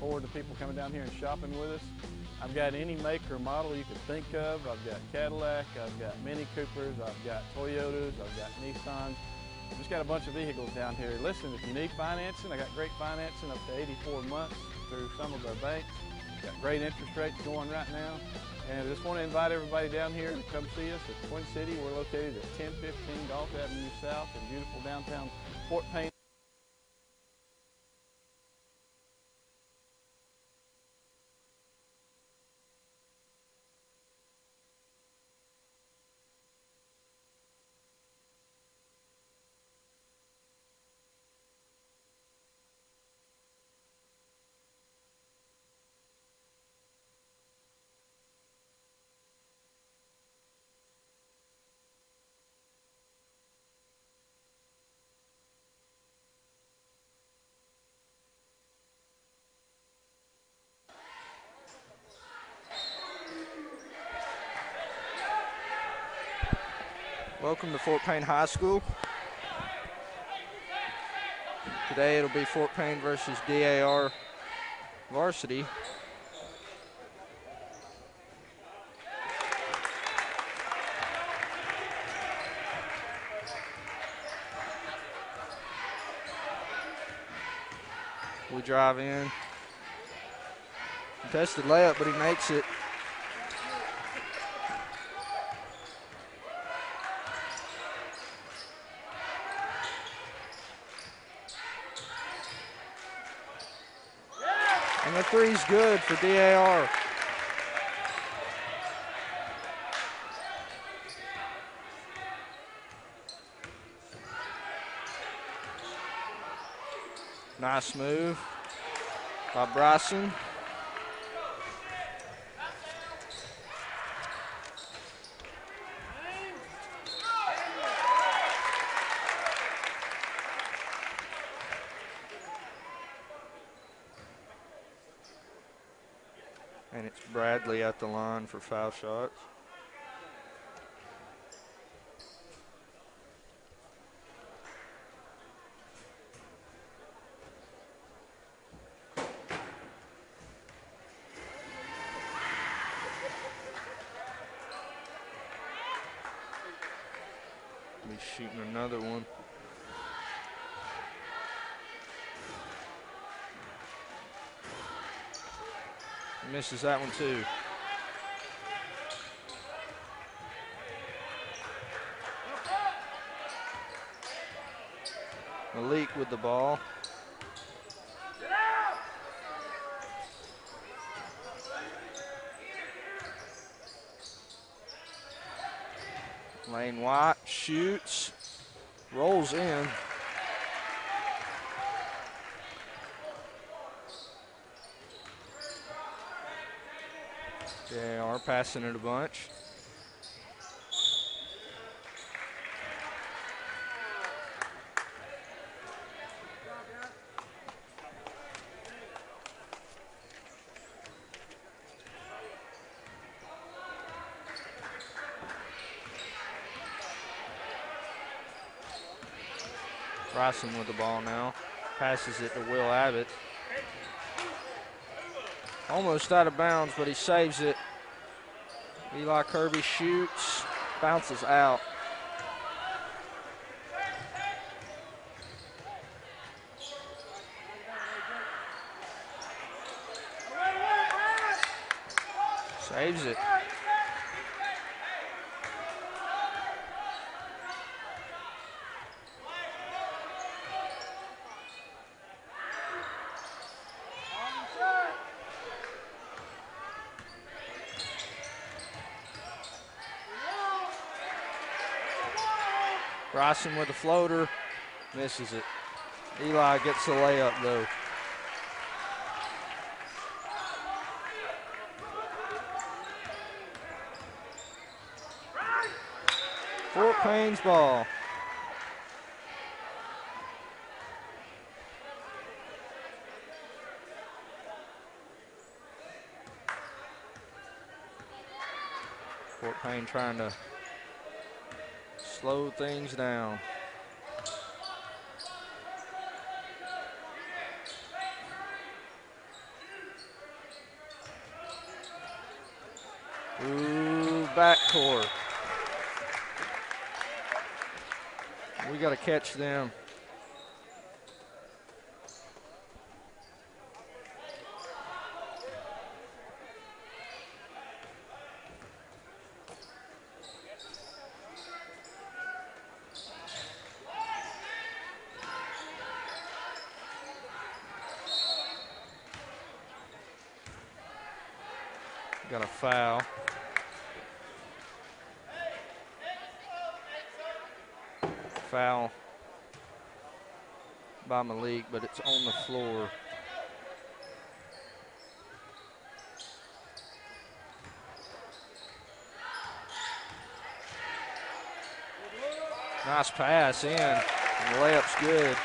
forward to people coming down here and shopping with us. I've got any make or model you could think of. I've got Cadillac, I've got Mini Coopers, I've got Toyotas, I've got Nissans. I've just got a bunch of vehicles down here. Listen, if you need financing, I got great financing up to 84 months through some of our banks. Got great interest rates going right now. And I just want to invite everybody down here to come see us at Twin City. We're located at 1015 Golf Avenue South in beautiful downtown Fort Payne. Welcome to Fort Payne High School. Today it'll be Fort Payne versus D.A.R. varsity. We drive in. Contested layup, but he makes it. The three's good for D.A.R. Nice move by Bryson. And it's Bradley at the line for foul shots. He's shooting another one. Misses that one too. Malik with the ball. Lane White shoots, rolls in. D.A.R. passing it a bunch. Bryson with the ball now. Passes it to Will Abbott. Almost out of bounds, but he saves it. Eli Kirby shoots, bounces out. Saves it. Bryson with a floater, misses it. Eli gets the layup though. Fort Payne's ball. Fort Payne trying to slow things down. Ooh, backcourt. We got to catch them. Got a foul. Foul by Malik, but it's on the floor. Nice pass in. And the layup's good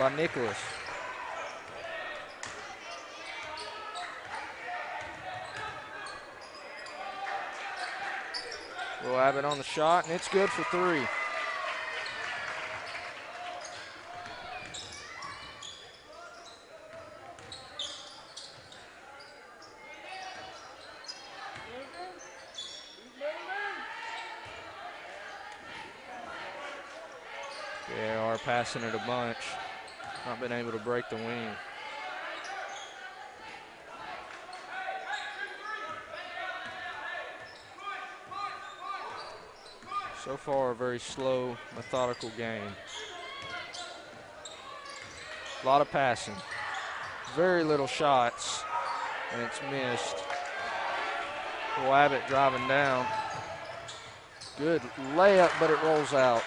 by Nicholas. Will Abbott on the shot, and it's good for three. Yeah, are passing it a bunch. Not been able to break the wing. So far, a very slow, methodical game. A lot of passing, very little shots, and it's missed. Will Abbott driving down. Good layup, but it rolls out.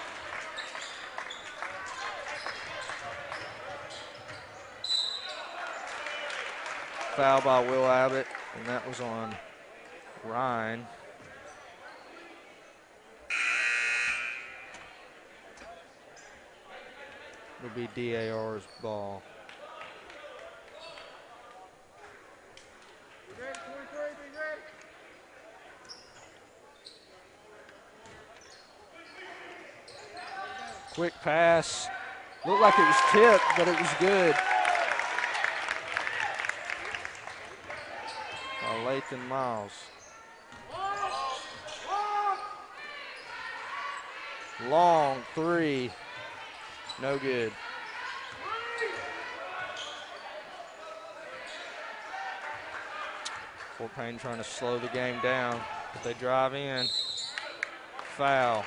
Foul by Will Abbott, and that was on Ryan. It'll be D.A.R.'s ball. Quick pass. Looked like it was tipped, but it was good. By Lathan Miles. Long three. No good. Fort Payne trying to slow the game down, but they drive in. Foul.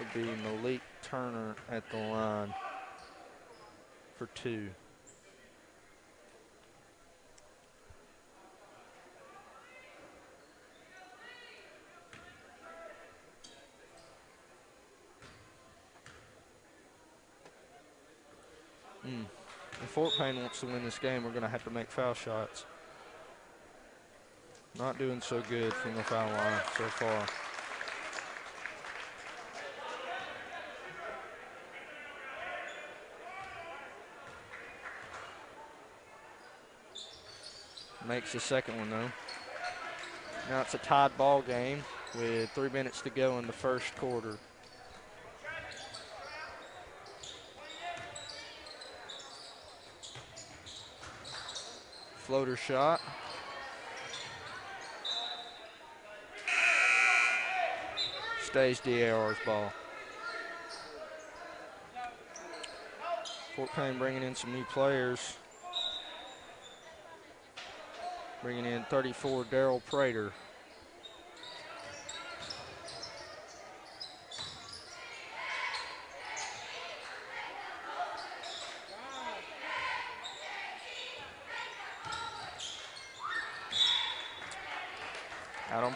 It'll be Malik Turner at the line for two. If Fort Payne wants to win this game, we're going to have to make foul shots. Not doing so good from the foul line so far. Makes the second one, though. Now it's a tied ball game with 3 minutes to go in the first quarter. Floater shot. Stays D.A.R.'s ball. Fort Payne bringing in some new players. Bringing in 34, Darryl Prater.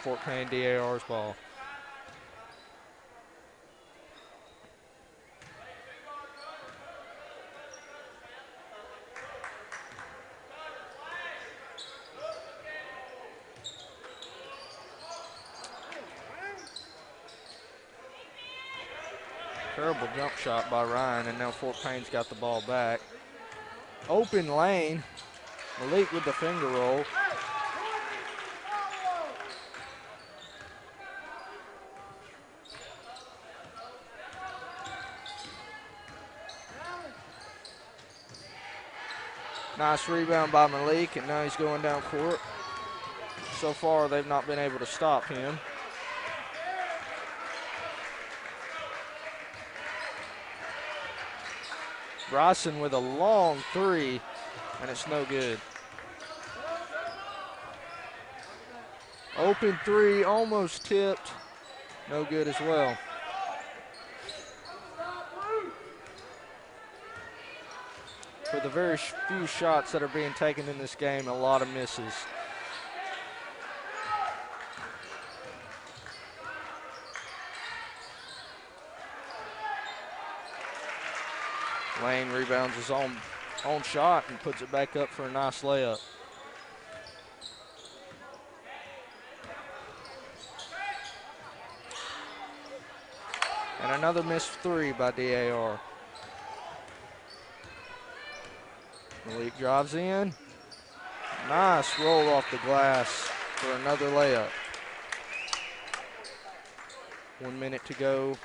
Fort Payne, D.A.R.'s ball. Terrible jump shot by Ryan, and now Fort Payne's got the ball back. Open lane. Malik with the finger roll. Nice rebound by Malik, and now he's going down court. So far, they've not been able to stop him. Bryson with a long three, and it's no good. Open three, almost tipped. No good as well. For the very few shots that are being taken in this game, a lot of misses. Lane rebounds his own shot and puts it back up for a nice layup. And another missed three by D.A.R. Malik drives in. Nice roll off the glass for another layup. 1 minute to go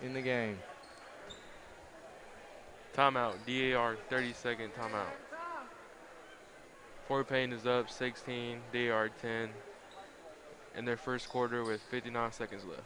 in the game. Timeout, D.A.R. 30-second timeout. Fort Payne is up 16, D.A.R. 10 in their first quarter with 59 seconds left.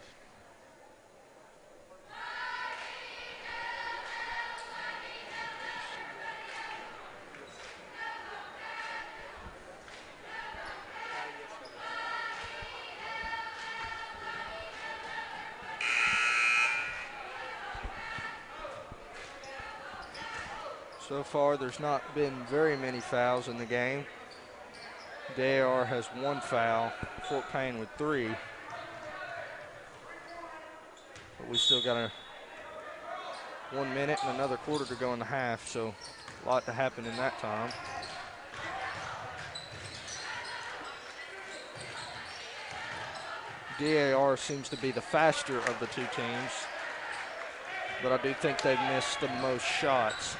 So far, there's not been very many fouls in the game. D.A.R. has one foul, Fort Payne with three. But we still got 1 minute and another quarter to go in the half, so a lot to happen in that time. D.A.R. seems to be the faster of the two teams, but I do think they've missed the most shots.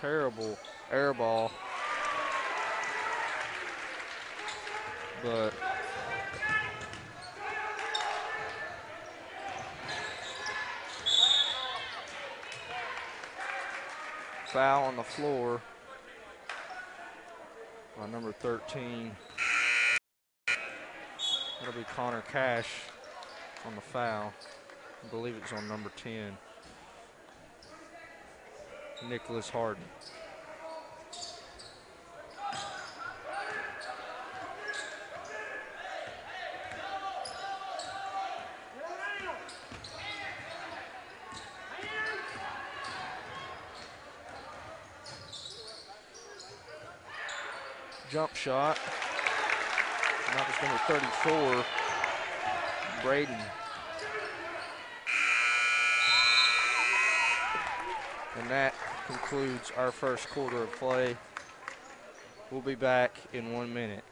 Terrible air ball, but foul on the floor by number 13. That'll be Connor Cash on the foul. I believe it's on number 10. Nicholas Harden. Jump shot. And that was number 34, Braden. And that concludes our first quarter of play. We'll be back in 1 minute.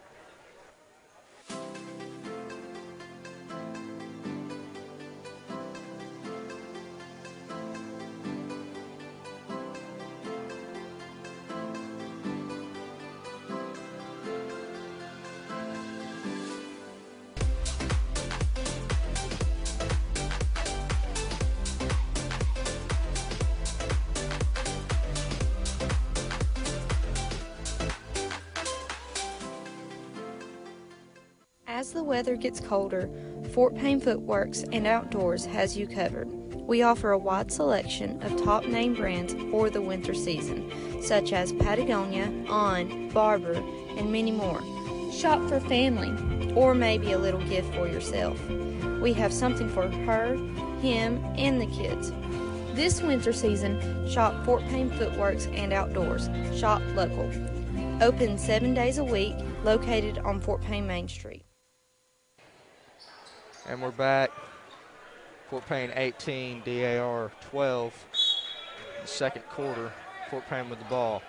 As the weather gets colder, Fort Payne Footworks and Outdoors has you covered. We offer a wide selection of top name brands for the winter season, such as Patagonia, On, Barbour, and many more. Shop for family, or maybe a little gift for yourself. We have something for her, him, and the kids. This winter season, shop Fort Payne Footworks and Outdoors. Shop local. Open 7 days a week, located on Fort Payne Main Street. And we're back. Fort Payne 18, D.A.R. 12. The second quarter, Fort Payne with the ball.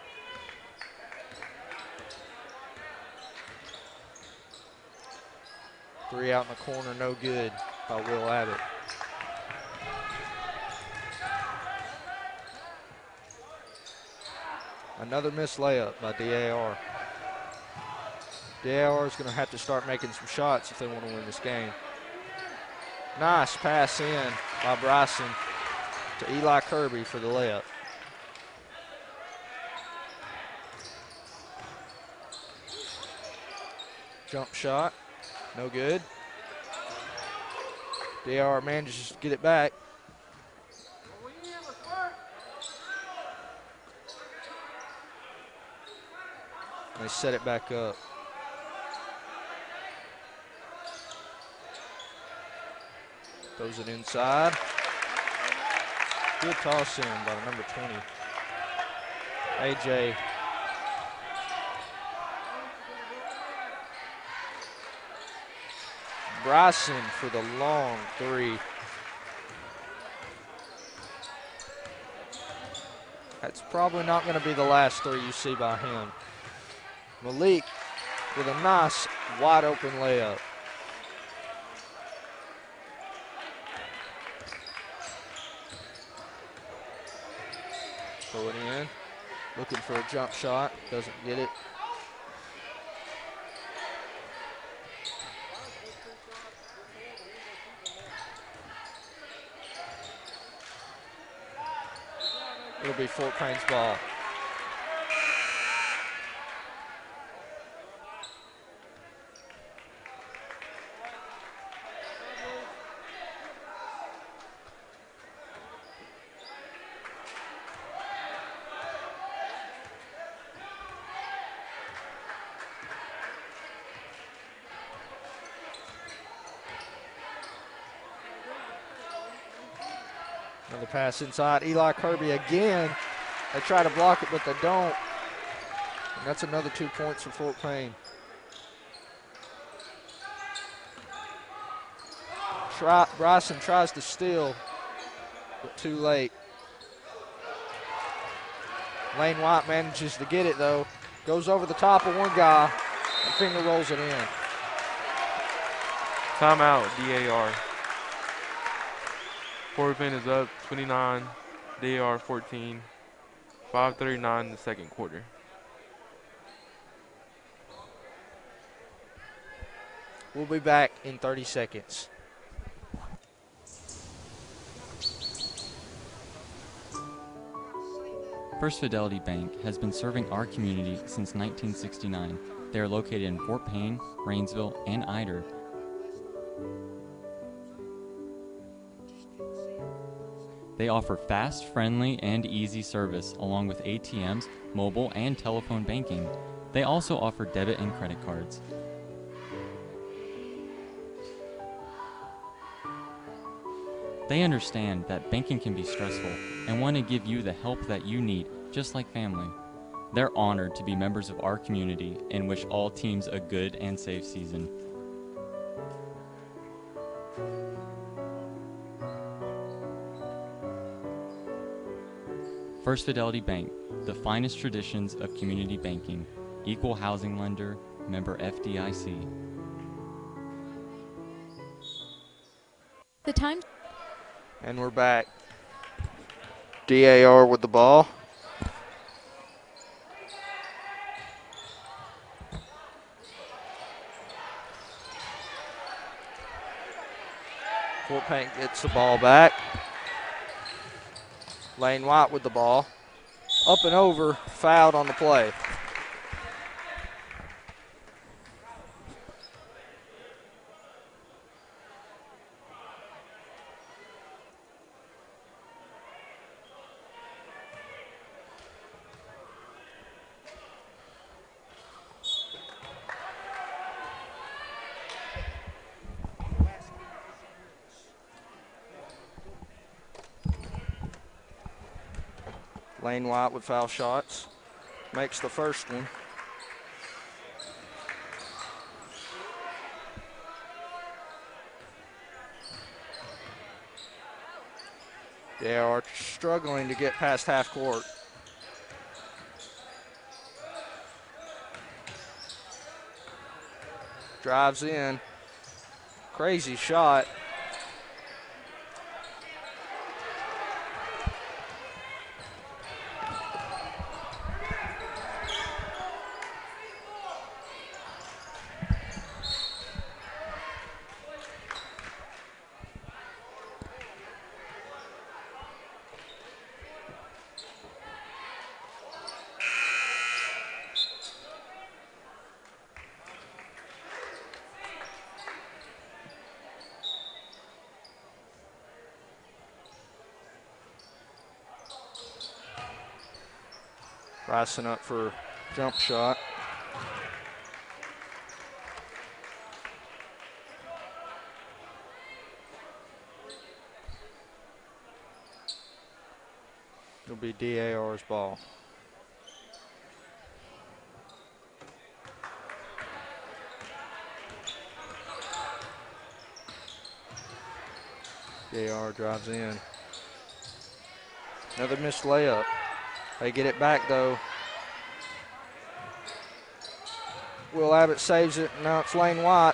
Three out in the corner, no good by Will Abbott. Another missed layup by D.A.R. D.A.R. is going to have to start making some shots if they want to win this game. Nice pass in by Bryson to Eli Kirby for the layup. Jump shot, no good. D.A.R. manages to get it back. They set it back up. Throws it inside. Good toss in by the number 20. AJ. Bryson for the long three. That's probably not going to be the last three you see by him. Malik with a nice wide open layup. Throw it in, looking for a jump shot, doesn't get it. It'll be Fort Payne's ball. Pass inside, Eli Kirby again. They try to block it, but they don't. And that's another 2 points for Fort Payne. Bryson tries to steal, but too late. Lane White manages to get it though. Goes over the top of one guy and finger rolls it in. Timeout, D.A.R. Fort Payne is up 29, D.A.R. 14, 5:39 in the second quarter. We'll be back in 30 seconds. First Fidelity Bank has been serving our community since 1969. They are located in Fort Payne, Rainsville, and Eider. They offer fast, friendly, and easy service, along with ATMs, mobile, and telephone banking. They also offer debit and credit cards. They understand that banking can be stressful and want to give you the help that you need, just like family. They're honored to be members of our community and wish all teams a good and safe season. First Fidelity Bank, the finest traditions of community banking. Equal housing lender, member FDIC. The time. And we're back. D.A.R. with the ball. Fort Payne gets the ball back. Lane White with the ball. Up and over, fouled on the play. Lane White with foul shots. Makes the first one. They are struggling to get past half court. Drives in. Crazy shot. Bryson up for a jump shot. It'll be D.A.R.'s ball. D.A.R. drives in. Another missed layup. They get it back though. Will Abbott saves it. Now it's Lane White.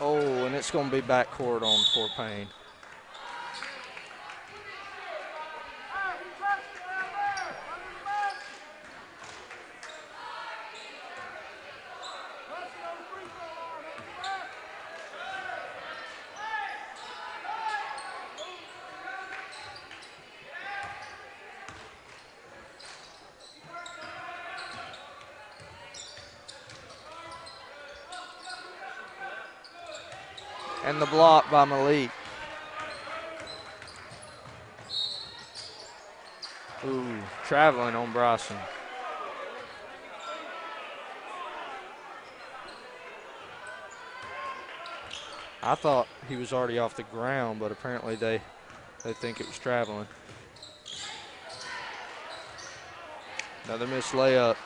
Oh, and it's going to be backcourt on Fort Payne. And the block by Malik. Ooh, traveling on Bryson. I thought he was already off the ground, but apparently they think it was traveling. Another missed layup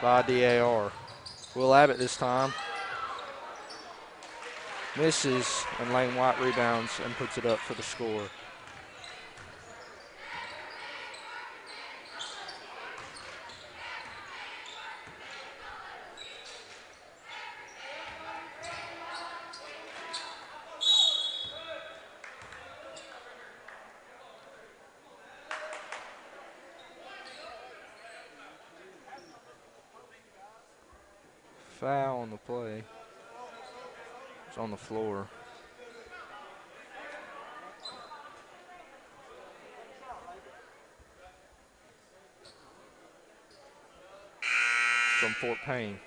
by D.A.R. Will Abbott this time. Misses, and Lane White rebounds and puts it up for the score. Foul on the play. On the floor. From Fort Payne.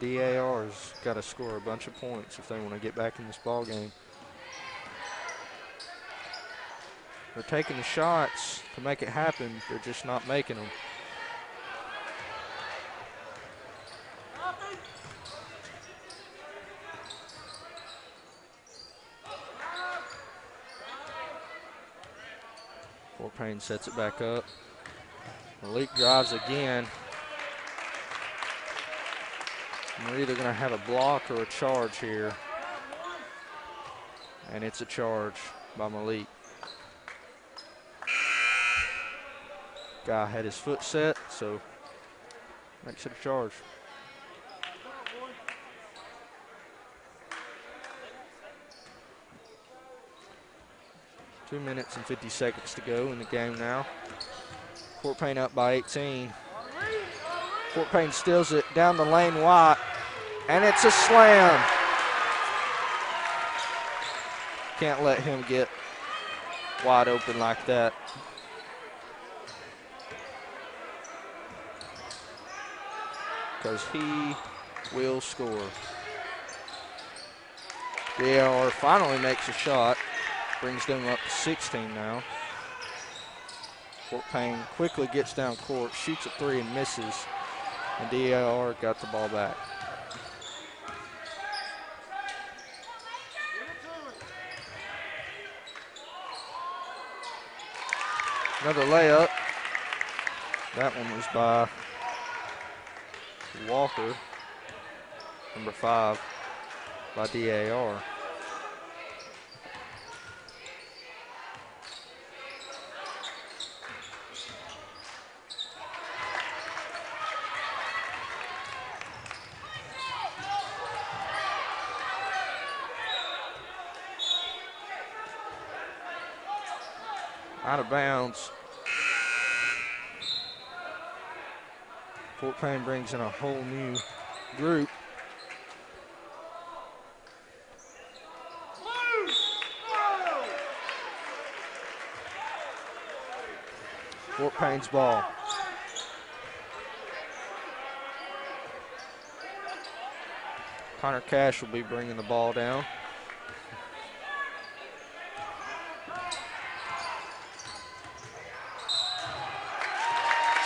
D.A.R.'s got to score a bunch of points if they want to get back in this ball game. They're taking the shots to make it happen. They're just not making them. Fort Payne sets it back up. Malik drives again. We're either going to have a block or a charge here. And it's a charge by Malik. Guy had his foot set, so makes it a charge. Two minutes and 50 seconds to go in the game now. Fort Payne up by 18. Fort Payne steals it down the Lane White. And it's a slam. Can't let him get wide open like that. Because he will score. D.A.R. finally makes a shot. Brings them up to 16 now. Fort Payne quickly gets down court, shoots a three and misses. And D.A.R. got the ball back. Another layup. That one was by Walker, number 5, by D.A.R. Out of bounds. Fort Payne brings in a whole new group. Fort Payne's ball. Connor Cash will be bringing the ball down.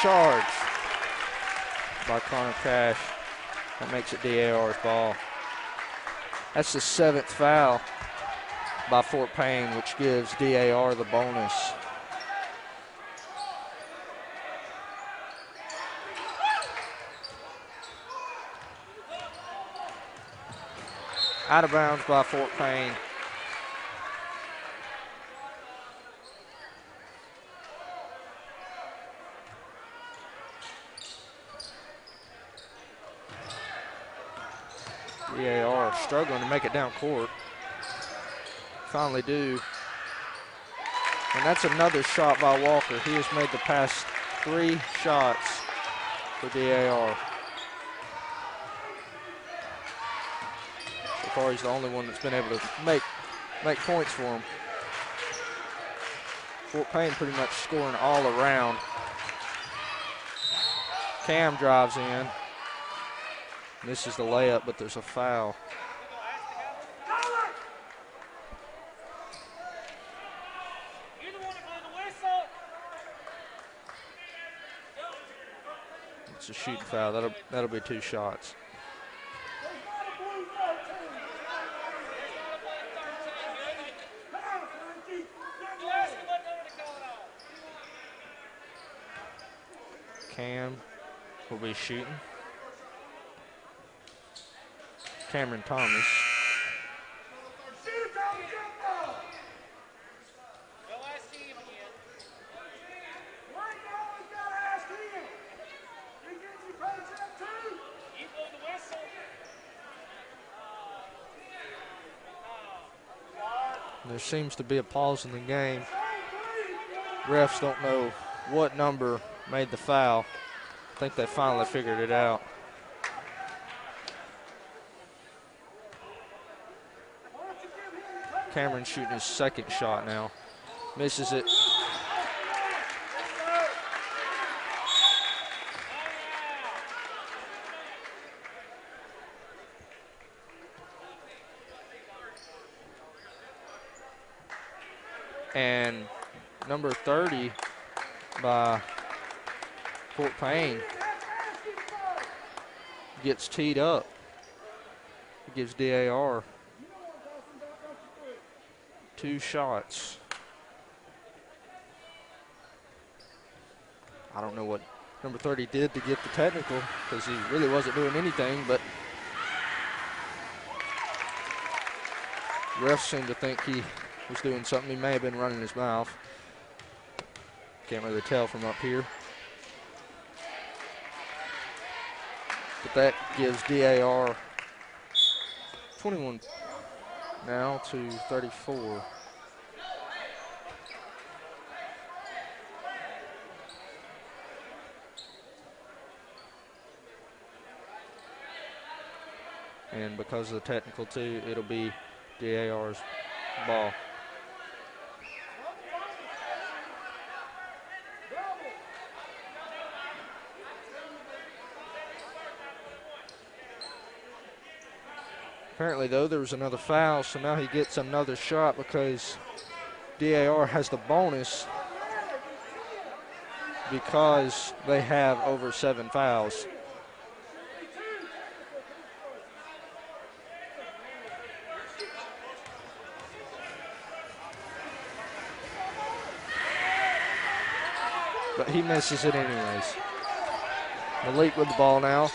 Charge by Connor Cash. That makes it D.A.R.'s ball. That's the seventh foul by Fort Payne, which gives D.A.R. the bonus. Out of bounds by Fort Payne. D.A.R. struggling to make it down court. Finally do. And that's another shot by Walker. He has made the past three shots for D.A.R. He's the only one that's been able to make points for him. Fort Payne pretty much scoring all around. Cam drives in. Misses the layup, but there's a foul. It's a shooting foul. That'll be two shots. Cam will be shooting. Cameron Thomas. There seems to be a pause in the game. Refs don't know what number made the foul. I think they finally figured it out. Cameron shooting his second shot now. Misses it. And number 30 by Fort Payne gets teed up. It gives D.A.R. two shots. I don't know what number 30 did to get the technical, because he really wasn't doing anything, but refs seem to think he was doing something. He may have been running his mouth. Can't really tell from up here. But that gives D.A.R. 21 now to 34. And because of the technical too, it'll be D.A.R.'s ball. Apparently, though, there was another foul, so now he gets another shot because D.A.R. has the bonus because they have over 7 fouls. But he misses it anyways. Malik with the ball now.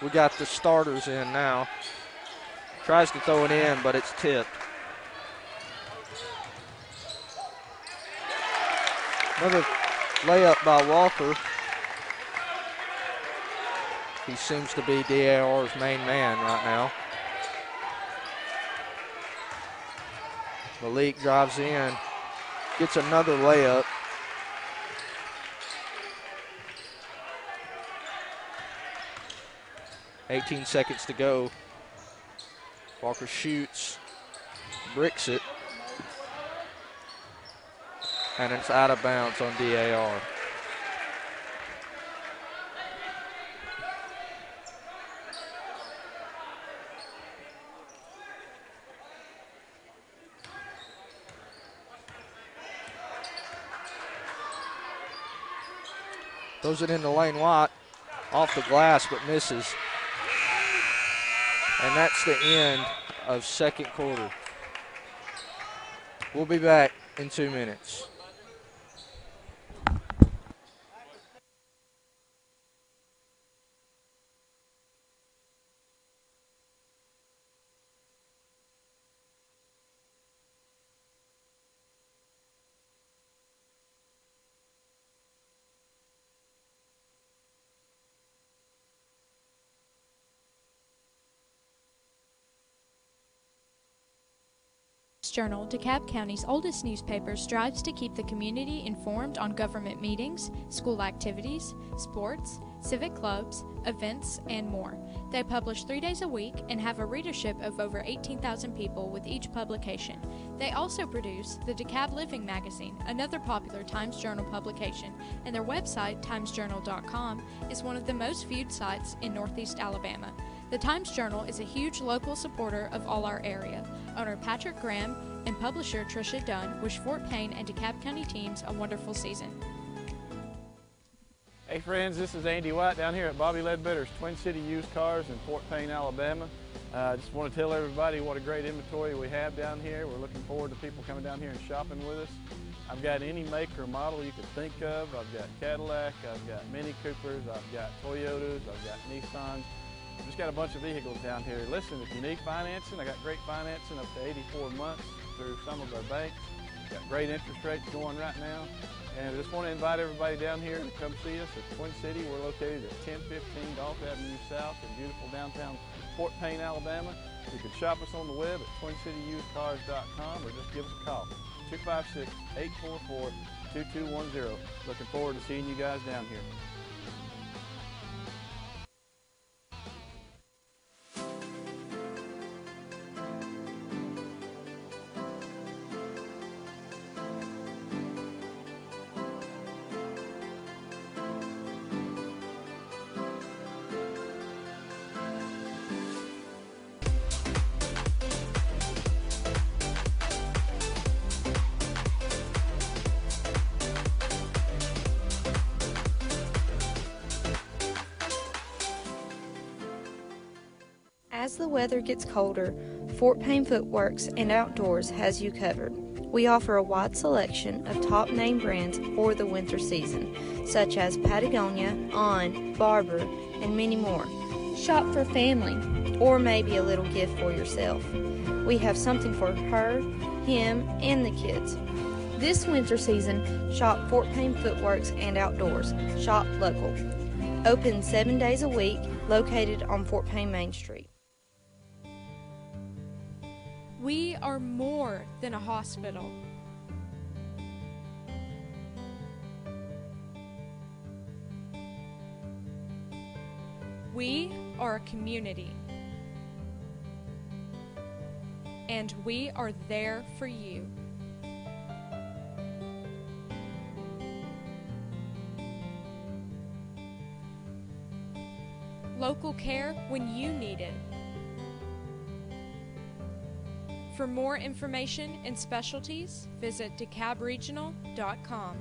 We got the starters in now. Tries to throw it in, but it's tipped. Another layup by Walker. He seems to be D.A.R.'s main man right now. Malik drives in, gets another layup. . 18 seconds to go. Walker shoots, bricks it. and it's out of bounds on D.A.R. Throws it into Lane White, off the glass but misses. And that's the end of second quarter. We'll be back in 2 minutes. Journal, DeKalb County's oldest newspaper, strives to keep the community informed on government meetings, school activities, sports, civic clubs, events, and more. They publish 3 days a week and have a readership of over 18,000 people with each publication. They also produce the DeKalb Living Magazine, another popular Times Journal publication, and their website, TimesJournal.com, is one of the most viewed sites in Northeast Alabama. The Times Journal is a huge local supporter of all our area. Owner Patrick Graham and publisher Trisha Dunn wish Fort Payne and DeKalb County teams a wonderful season. Hey friends, this is Andy White down here at Bobby Ledbetter's Twin City Used Cars in Fort Payne, Alabama. I just want to tell everybody what a great inventory we have down here. We're looking forward to people coming down here and shopping with us. I've got any make or model you could think of. I've got Cadillac, I've got Mini Coopers, I've got Toyotas, I've got Nissans. Just got a bunch of vehicles down here. Listen, if you need financing, I got great financing up to 84 months through some of our banks. Got great interest rates going right now. And I just want to invite everybody down here to come see us at Twin City. We're located at 1015 Golf Avenue South in beautiful downtown Fort Payne, Alabama. You can shop us on the web at TwinCityUsedCars.com or just give us a call, 256-844-2210. Looking forward to seeing you guys down here. As the weather gets colder, Fort Payne Footworks and Outdoors has you covered. We offer a wide selection of top name brands for the winter season, such as Patagonia, On, Barbour, and many more. Shop for family, or maybe a little gift for yourself. We have something for her, him, and the kids. This winter season, shop Fort Payne Footworks and Outdoors. Shop local. Open 7 days a week, located on Fort Payne Main Street. We are more than a hospital. We are a community. And we are there for you. Local care when you need it. For more information and specialties, visit DeKalbRegional.com.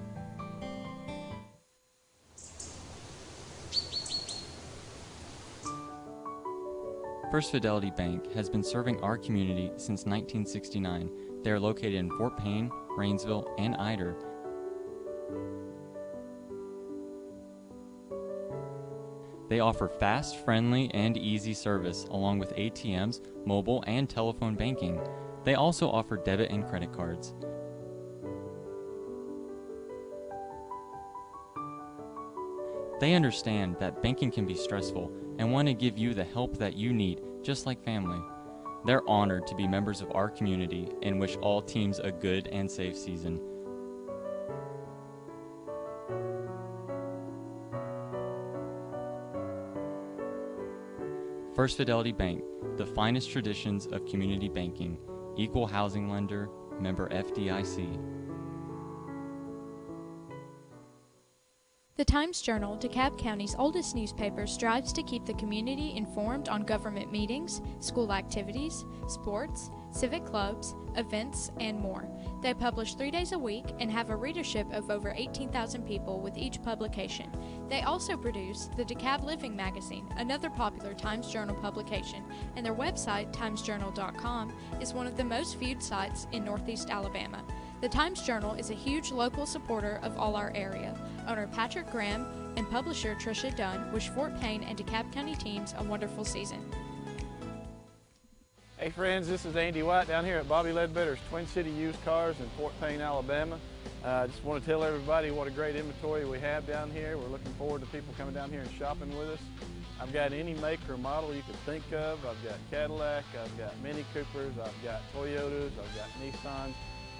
First Fidelity Bank has been serving our community since 1969. They are located in Fort Payne, Rainsville, and Eider. They offer fast, friendly, and easy service along with ATMs, mobile, and telephone banking. They also offer debit and credit cards. They understand that banking can be stressful and want to give you the help that you need, just like family. They're honored to be members of our community and wish all teams a good and safe season. First Fidelity Bank, the finest traditions of community banking. Equal housing lender, member FDIC. The Times Journal, DeKalb County's oldest newspaper, strives to keep the community informed on government meetings, school activities, sports, civic clubs, events, and more. They publish 3 days a week and have a readership of over 18,000 people with each publication. They also produce the DeKalb Living Magazine, another popular Times Journal publication, and their website, TimesJournal.com, is one of the most viewed sites in Northeast Alabama. The Times Journal is a huge local supporter of all our area. Owner Patrick Graham and publisher Trisha Dunn wish Fort Payne and DeKalb County teams a wonderful season. Hey friends, this is Andy White down here at Bobby Ledbetter's Twin City Used Cars in Fort Payne, Alabama. I just want to tell everybody what a great inventory we have down here. We're looking forward to people coming down here and shopping with us. I've got any make or model you could think of. I've got Cadillac, I've got Mini Coopers, I've got Toyotas, I've got Nissans.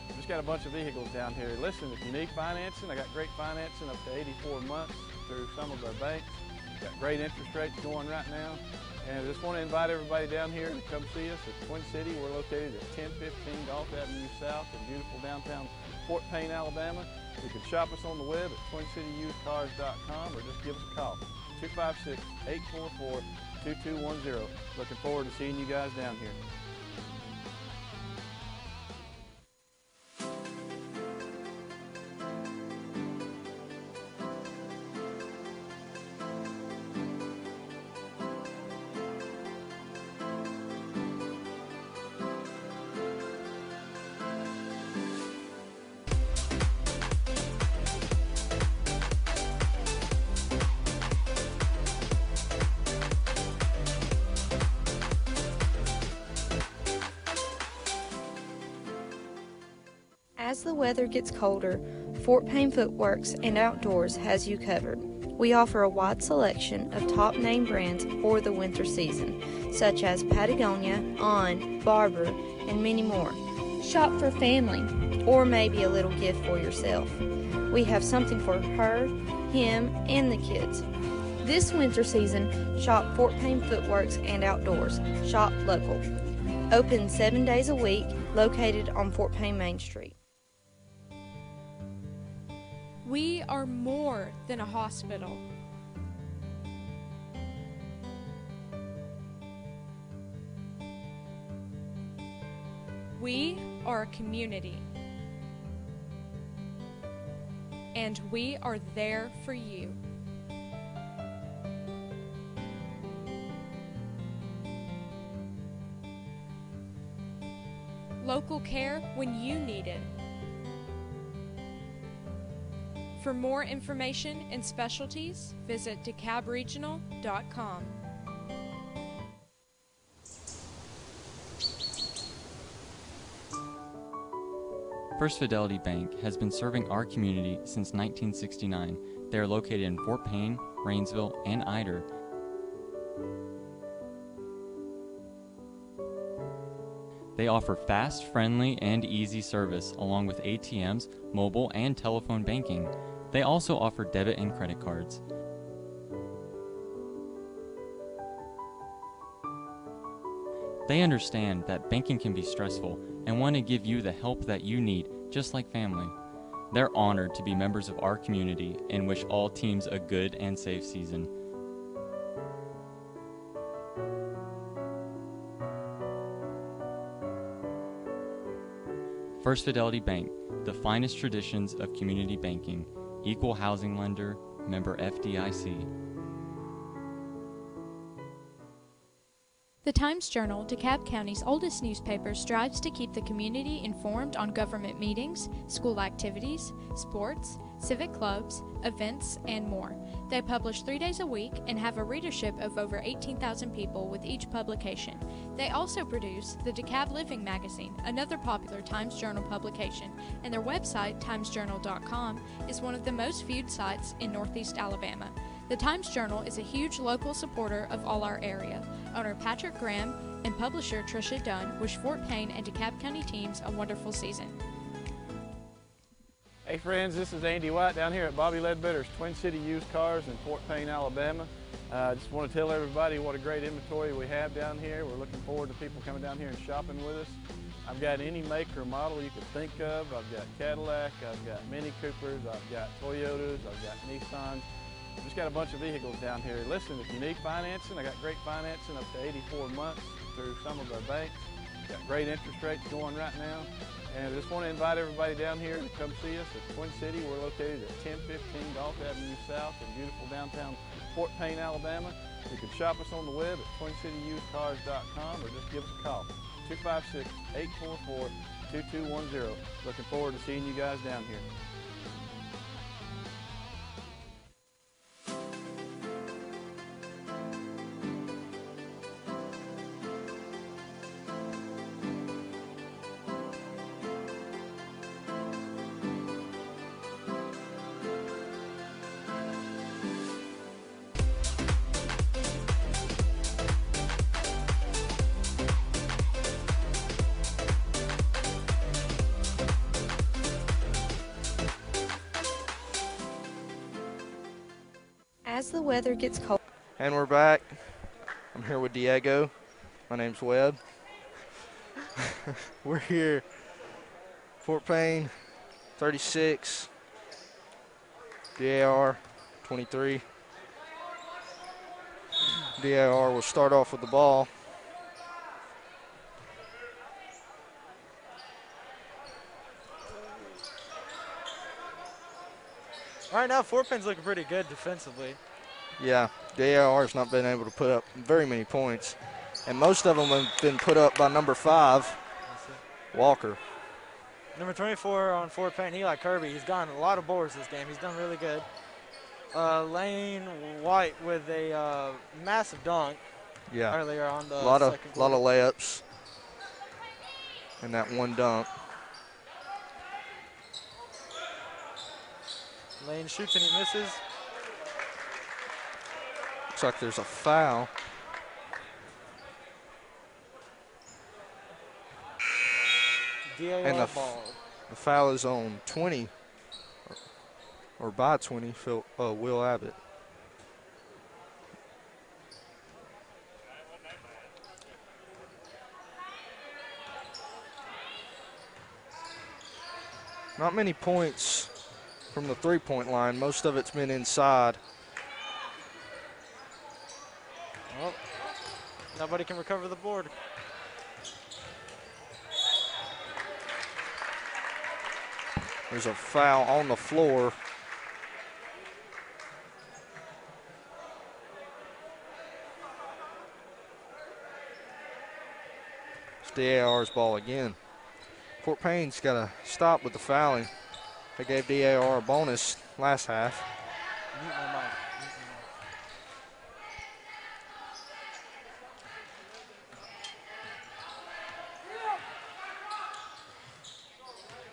I've just got a bunch of vehicles down here. Listen, if you need financing, I got great financing up to 84 months through some of our banks. Got great interest rates going right now. And I just want to invite everybody down here to come see us at Twin City. We're located at 1015 Golf Avenue South in beautiful downtown Fort Payne, Alabama. You can shop us on the web at TwinCityUsedCars.com or just give us a call, 256-844-2210. Looking forward to seeing you guys down here. As the weather gets colder, Fort Payne Footworks and Outdoors has you covered. We offer a wide selection of top name brands for the winter season, such as Patagonia, On, Barbour, and many more. Shop for family, or maybe a little gift for yourself. We have something for her, him, and the kids. This winter season, shop Fort Payne Footworks and Outdoors. Shop local. Open 7 days a week, located on Fort Payne Main Street. We are more than a hospital. We are a community. And we are there for you. Local care when you need it. For more information and specialties, visit DeKalbRegional.com. First Fidelity Bank has been serving our community since 1969. They are located in Fort Payne, Rainsville, and Eider. They offer fast, friendly, and easy service, along with ATMs, mobile, and telephone banking. They also offer debit and credit cards. They understand that banking can be stressful and want to give you the help that you need, just like family. They're honored to be members of our community and wish all teams a good and safe season. First Fidelity Bank, the finest traditions of community banking. Equal housing lender, member FDIC. The Times Journal, DeKalb County's oldest newspaper, strives to keep the community informed on government meetings, school activities, sports, civic clubs, events, and more. They publish 3 days a week and have a readership of over 18,000 people with each publication. They also produce the DeKalb Living Magazine, another popular Times Journal publication, and their website, TimesJournal.com, is one of the most viewed sites in Northeast Alabama. The Times Journal is a huge local supporter of all our area. Owner Patrick Graham and publisher Trisha Dunn wish Fort Payne and DeKalb County teams a wonderful season. Hey friends, this is Andy White down here at Bobby Ledbetter's Twin City Used Cars in Fort Payne, Alabama. I just want to tell everybody what a great inventory we have down here. We're looking forward to people coming down here and shopping with us. I've got any make or model you could think of. I've got Cadillac, I've got Mini Coopers, I've got Toyotas, I've got Nissans. I've just got a bunch of vehicles down here. Listen, if you need financing, I got great financing up to 84 months through some of our banks. Got great interest rates going right now. And I just want to invite everybody down here to come see us at Twin City. We're located at 1015 Golf Avenue South in beautiful downtown Fort Payne, Alabama. You can shop us on the web at TwinCityUsedCars.com or just give us a call, 256-844-2210. Looking forward to seeing you guys down here. The weather gets cold. And we're back. I'm here with Diego. My name's Webb. We're here, Fort Payne, 36, D.A.R., 23. D.A.R. will start off with the ball. Right now, Fort Payne's looking pretty good defensively. Yeah, D.A.R.'s not been able to put up very many points, and most of them have been put up by number 5, Walker. Number 24 on Fort Payne, Eli Kirby. He's gotten a lot of boards this game. He's done really good. Lane White with a massive dunk earlier on the second quarter. A lot of layups and that one dunk. Lane shoots and he misses. Looks like there's a foul. And the foul is on 20, or by 20, Will Abbott. Not many points from the three-point line. Most of it's been inside. Well, nobody can recover the board. There's a foul on the floor. It's D.A.R.'s ball again. Fort Payne's got to stop with the fouling. They gave D.A.R. a bonus last half.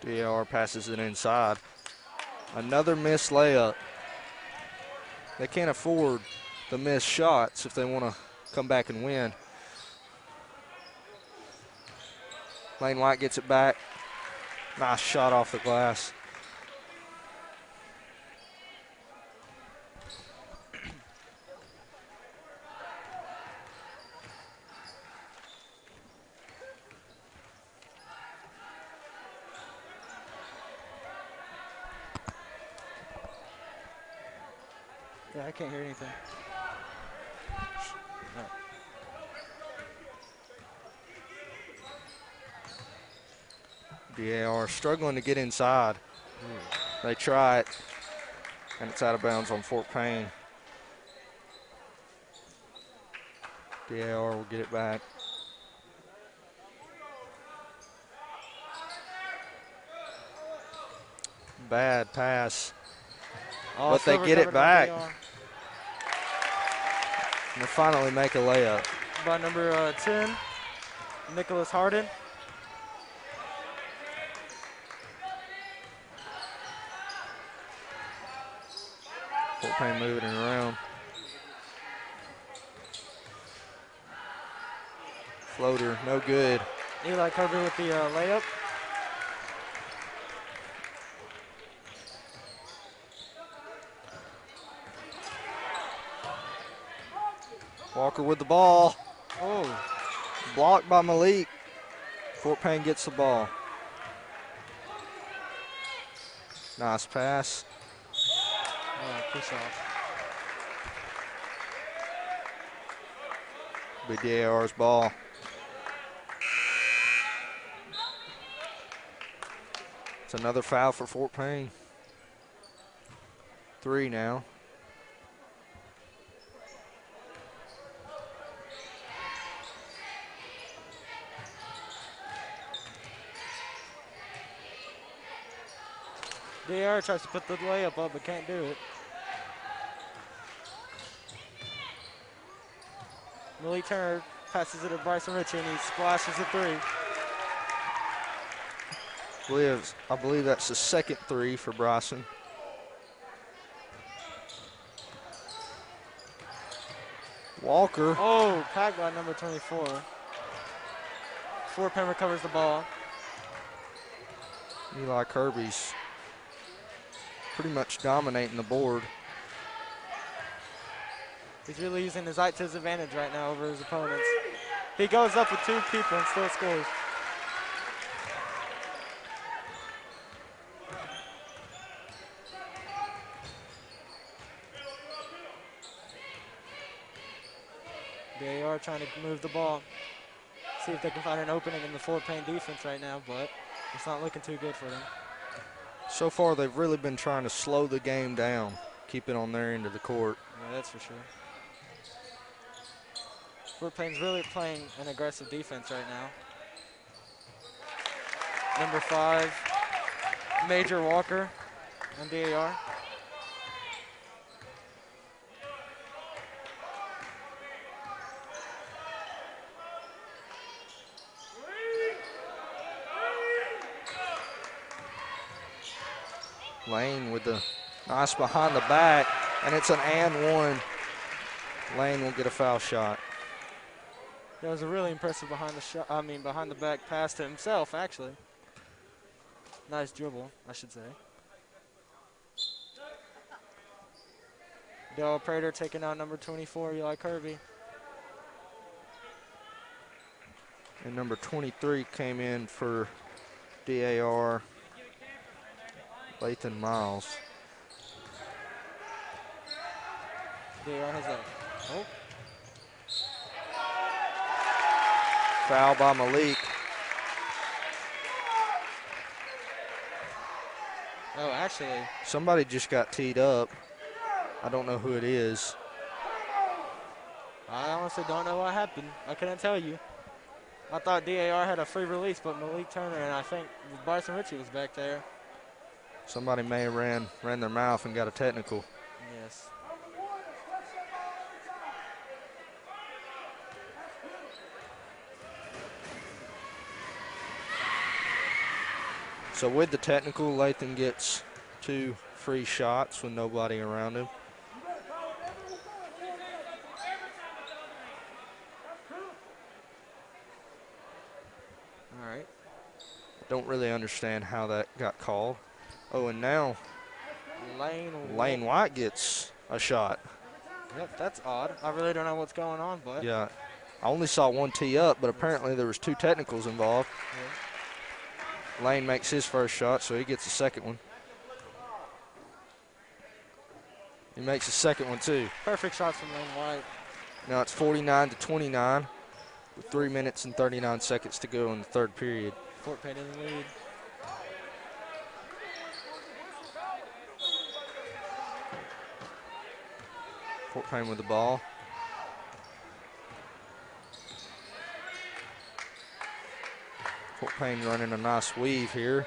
D.A.R. passes it inside. Another missed layup. They can't afford the missed shots if they want to come back and win. Lane White gets it back. Nice shot off the glass. I can't hear anything. No. D.A.R. struggling to get inside. They try it, and it's out of bounds on Fort Payne. D.A.R. will get it back. Bad pass, but they get it back. And they finally make a layup. By number 10, Nicholas Harden. Fort Payne moving it around. Floater, no good. Eli Kirby with the layup. Walker with the ball. Oh, blocked by Malik. Fort Payne gets the ball. Nice pass. Oh, push off. Be D.A.R.'s ball. It's another foul for Fort Payne. Three now. D.A.R. tries to put the layup up, but can't do it. Malik Turner passes it to Bryson Ritchie, and he splashes a three. I believe that's the second three for Bryson. Walker. Oh, packed by number 24. Fort Payne recovers the ball. Eli Kirby's pretty much dominating the board. He's really using his height to his advantage right now over his opponents. He goes up with two people and still scores. They are trying to move the ball, see if they can find an opening in the Fort Payne defense right now, but it's not looking too good for them. So far, they've really been trying to slow the game down, keep it on their end of the court. Yeah, that's for sure. Fort Payne's really playing an aggressive defense right now. Number 5, Major Walker on D.A.R. Lane with the nice behind the back, and it's an and one. Lane will get a foul shot. That was a really impressive behind the back pass to himself, actually. Nice dribble, I should say. Darryl Prater taking out number 24, Eli Kirby. And number 23 came in for D.A.R., Lathan Miles. D.A.R. has a foul by Malik. Oh, actually. Somebody just got teed up. I don't know who it is. I honestly don't know what happened. I couldn't tell you. I thought D.A.R. had a free release, but Malik Turner and I think Bryson Ritchie was back there. Somebody may have ran their mouth and got a technical. Yes. So with the technical, Lathan gets 2 free shots with nobody around him. All right. Don't really understand how that got called. Oh, and now Lane White gets a shot. Yep, that's odd. I really don't know what's going on, but yeah, I only saw one tee up, but apparently there was 2 technicals involved. Yeah. Lane makes his first shot, so he gets the second one. He makes the second one too. Perfect shot from Lane White. Now it's 49-29, with 3 minutes and 39 seconds to go in the third period. Fort Payne in the lead. Fort Payne with the ball. Fort Payne running a nice weave here.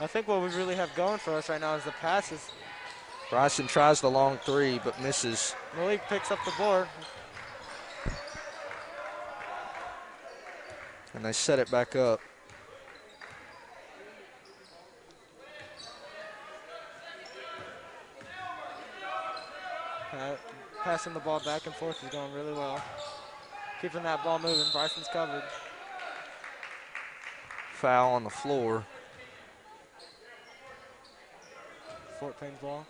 I think what we really have going for us right now is the passes. Bryson tries the long three, but misses. Malik picks up the board. And they set it back up. Passing the ball back and forth is going really well. Keeping that ball moving. Bryson's covered. Foul on the floor. Fort Payne's ball.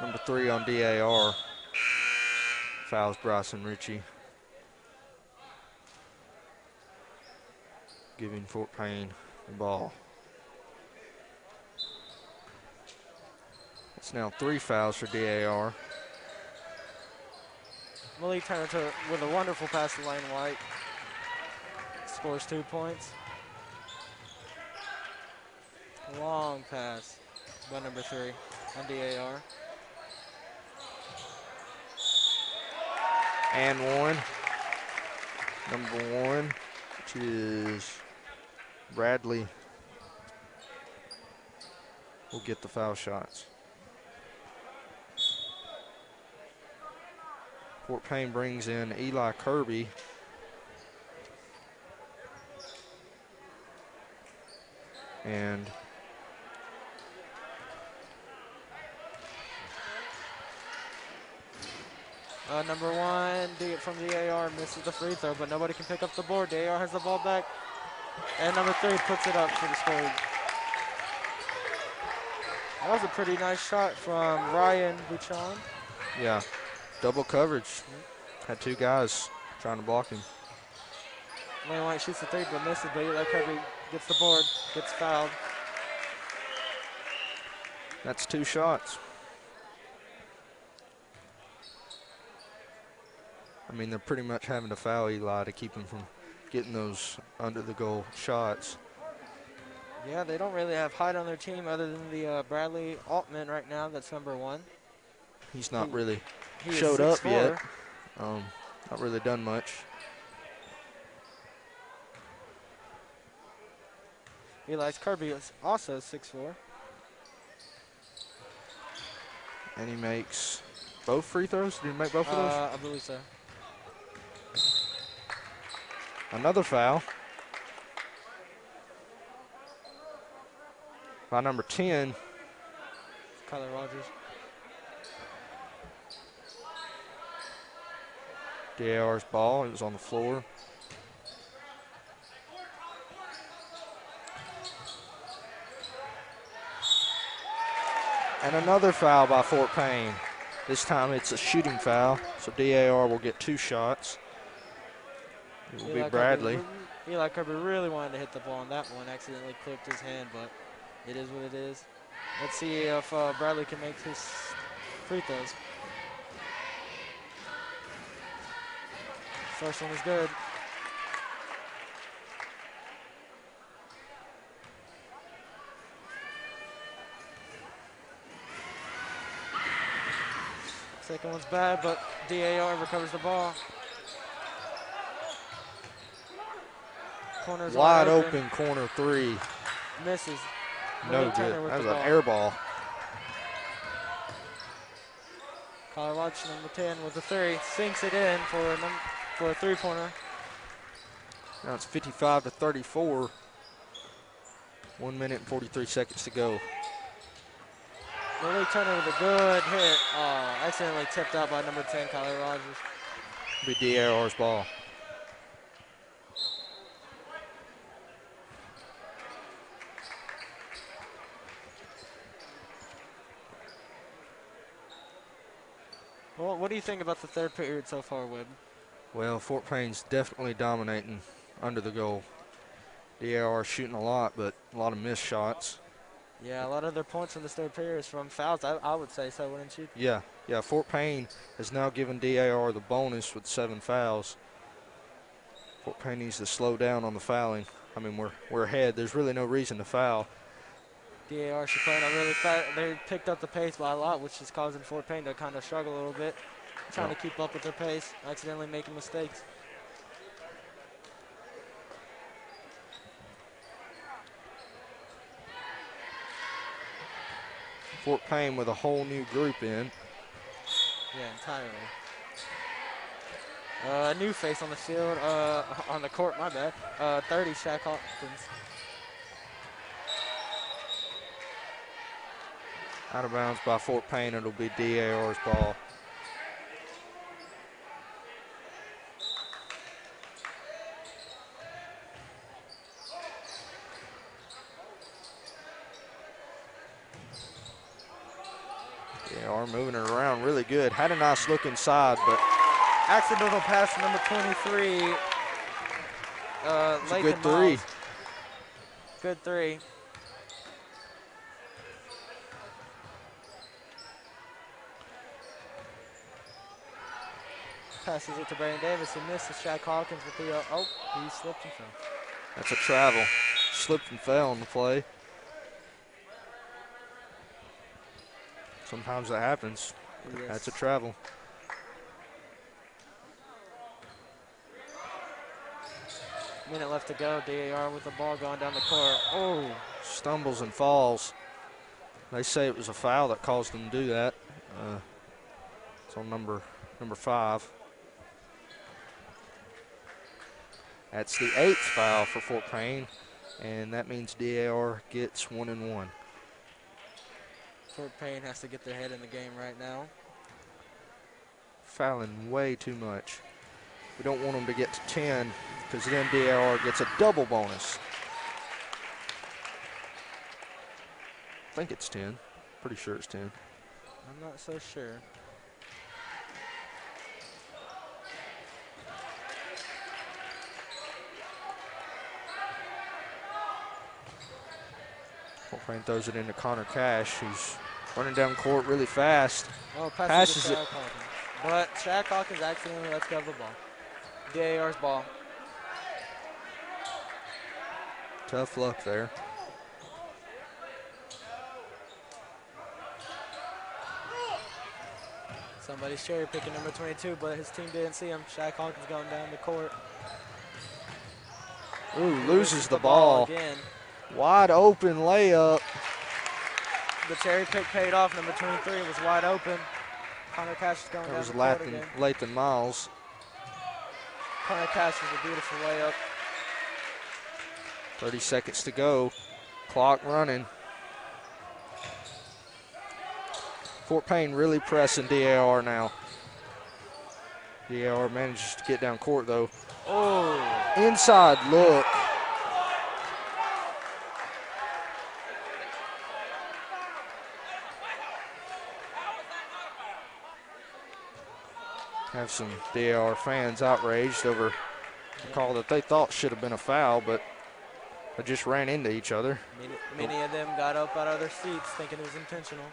Number 3 on D.A.R. Fouls Bryson Ritchie. Giving Fort Payne the ball. It's now 3 fouls for D.A.R. Malik Turner with a wonderful pass to Lane White. Scores 2 points. Long pass by number 3 on D.A.R. And one. Number 1, which is Bradley, will get the foul shots. Fort Payne brings in Eli Kirby. And number 1 from the AR misses the free throw, but nobody can pick up the board. The AR has the ball back. And number 3 puts it up for the score. That was a pretty nice shot from Ryan Buchanan. Yeah. Double coverage. Had 2 guys trying to block him. Lane White shoots the 3, but misses. But Eli Kirby gets the board, gets fouled. That's 2 shots. I mean, they're pretty much having to foul Eli to keep him from getting those under-the-goal shots. Yeah, they don't really have height on their team other than the Bradley Alderman right now. That's number 1. He's not really... He showed up yet. Not really done much. Eli Kirby is also 6'4". And he makes both free throws? Did he make both of those? I believe so. Another foul by number 10. Kyler Rogers. D.A.R.'s ball, it was on the floor. And another foul by Fort Payne. This time it's a shooting foul, so D.A.R. will get 2 shots. It will be Bradley. Eli Kirby really wanted to hit the ball on that one, accidentally clipped his hand, but it is what it is. Let's see if Bradley can make his free throws. First one was good. Second one's bad, but D.A.R. recovers the ball. Corner's wide open, corner 3. Misses. No good. That was an air ball. Kyle Watson, number 10, with the 3. Sinks it in for a 3-pointer. Now it's 55-34. 1 minute and 43 seconds to go. Malik Turner with a good hit. Oh, accidentally tipped out by number 10, Kyler Rogers. It'll be D.A.R.'s ball. Well, what do you think about the third period so far, Webb? Well, Fort Payne's definitely dominating under the goal. D.A.R. shooting a lot, but a lot of missed shots. Yeah, a lot of their points in this third period is from fouls. I would say so, wouldn't you? Yeah, yeah. Fort Payne has now given D.A.R. the bonus with 7 fouls. Fort Payne needs to slow down on the fouling. I mean, we're ahead. There's really no reason to foul. D.A.R. should play really fast. They picked up the pace by a lot, which is causing Fort Payne to kind of struggle a little bit. Trying to keep up with their pace, accidentally making mistakes. Fort Payne with a whole new group in. Yeah, entirely. A new face on the field, on the court, my bad. 30, Shaq Hawkins. Out of bounds by Fort Payne. It'll be D.A.R.'s ball. D.A.R. moving it around really good. Had a nice look inside, but Accidental pass to number 23. Lathan good three. Miles. Good three. Passes it to Brandon Davis. He missed. Shaq Hawkins with the he slipped and fell. That's a travel. Slipped and fell on the play. Sometimes that happens. Yes. That's a travel. Minute left to go. D.A.R. with the ball going down the court. Oh. Stumbles and falls. They say it was a foul that caused them to do that. It's on number 5. That's the 8th foul for Fort Payne, and that means D.A.R. gets 1 and 1. Fort Payne has to get their head in the game right now. Fouling way too much. We don't want them to get to 10 because then D.A.R. gets a double bonus. I think it's 10. Pretty sure it's 10. I'm not so sure. Fort Payne throws it into Connor Cash, who's running down court really fast. Oh, passes it. But Shaq Hawkins accidentally lets go of the ball. D.A.R.'s ball. Tough luck there. Somebody's cherry picking number 22, but his team didn't see him. Shaq Hawkins going down the court. Ooh, loses the ball again. Wide open layup. The cherry pick paid off. Number 23 was wide open. Connor Cash is going down the court again. That was Lathan Miles. Connor Cash was a beautiful layup. 30 seconds to go. Clock running. Fort Payne really pressing D.A.R. now. D.A.R. manages to get down court, though. Oh. Inside look. Have some D.A.R. fans outraged over a call that they thought should have been a foul, but they just ran into each other. Many of them got up out of their seats thinking it was intentional.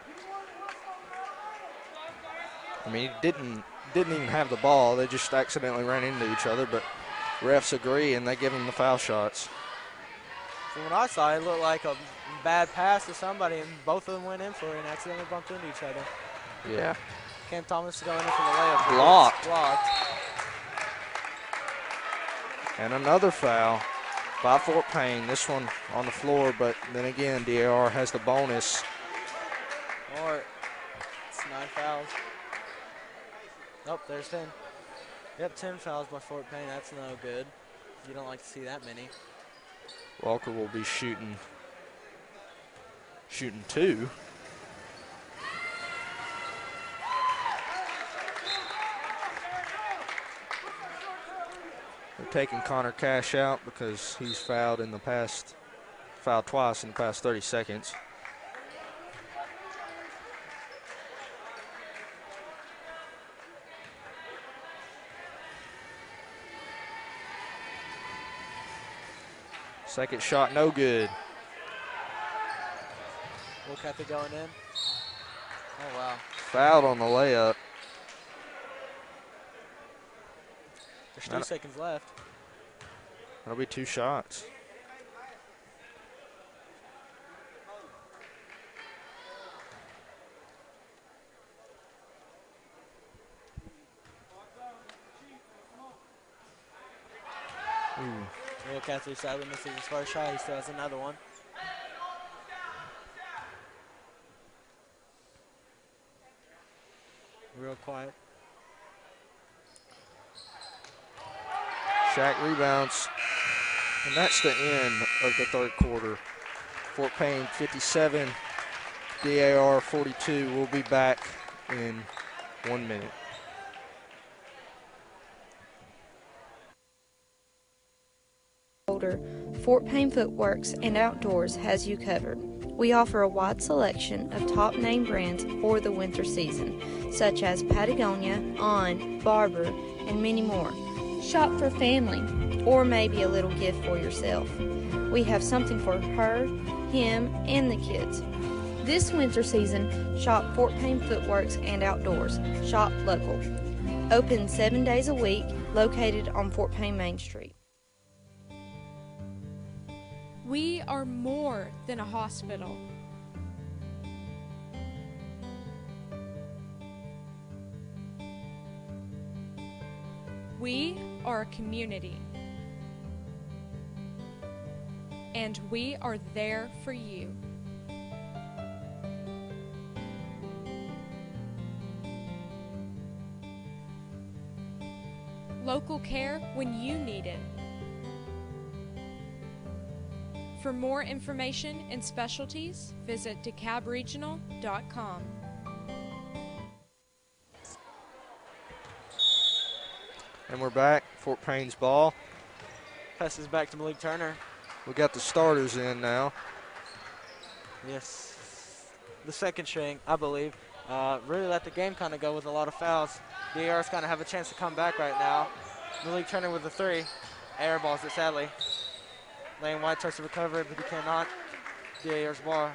I mean, didn't even have the ball. They just accidentally ran into each other, but refs agree, and they give them the foul shots. From what I saw, it looked like a bad pass to somebody, and both of them went in for it and accidentally bumped into each other. Yeah. Cam Thomas is going in for the layup. Blocked. And another foul by Fort Payne. This one on the floor, but then again, D.A.R. has the bonus. Or it's 9 fouls. Nope, there's 10. Yep, 10 fouls by Fort Payne. That's no good. You don't like to see that many. Walker will be shooting 2. They're taking Connor Cash out because he's fouled twice in the past 30 seconds. Second shot, no good. Will Cathy going in? Oh, wow. Fouled on the layup. There's 2 seconds left. That'll be 2 shots. Will Cathy sadly misses his first shot. He still has another one. Real quiet. Shaq rebounds, and that's the end of the 3rd quarter. Fort Payne 57, D.A.R. 42. We'll be back in 1 minute. Fort Payne Footworks and Outdoors has you covered. We offer a wide selection of top name brands for the winter season, such as Patagonia, On, Barbour, and many more. Shop for family, or maybe a little gift for yourself. We have something for her, him, and the kids. This winter season, shop Fort Payne Footworks and Outdoors. Shop local. Open 7 days a week, located on Fort Payne Main Street. We are more than a hospital. We are a community. And we are there for you. Local care when you need it. For more information and specialties, visit DeKalbRegional.com. And we're back. Fort Payne's ball. Passes back to Malik Turner. We got the starters in now. Yes. The second string, I believe. Really let the game kind of go with a lot of fouls. The D.A.R.'s kind of have a chance to come back right now. Malik Turner with the three. Air balls it, sadly. Lane White tries to recover it, but he cannot. D.A.R.'s ball.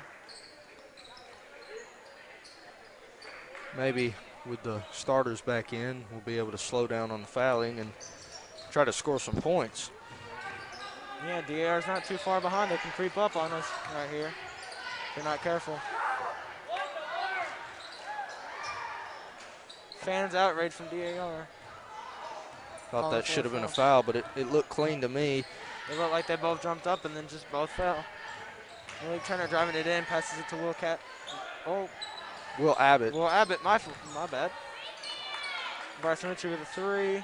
Maybe with the starters back in, we'll be able to slow down on the fouling and try to score some points. Yeah, D.A.R.'s not too far behind. They can creep up on us right here if they're not careful. Fans outrage from D.A.R. Thought that should have been a foul, but it looked clean to me. It looked like they both jumped up and then just both fell. Malik Turner driving it in, passes it to Will Abbott. Will Abbott, my bad. Bryson Ritchie with a three,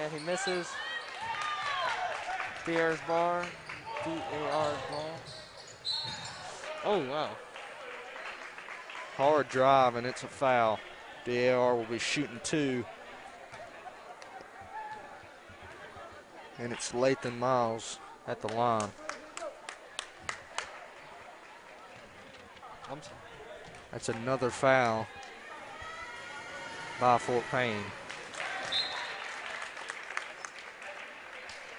and he misses. D.A.R.'s ball. Oh, wow. Hard drive, and it's a foul. D.A.R. will be shooting two. And it's Lathan Miles at the line. That's another foul by Fort Payne.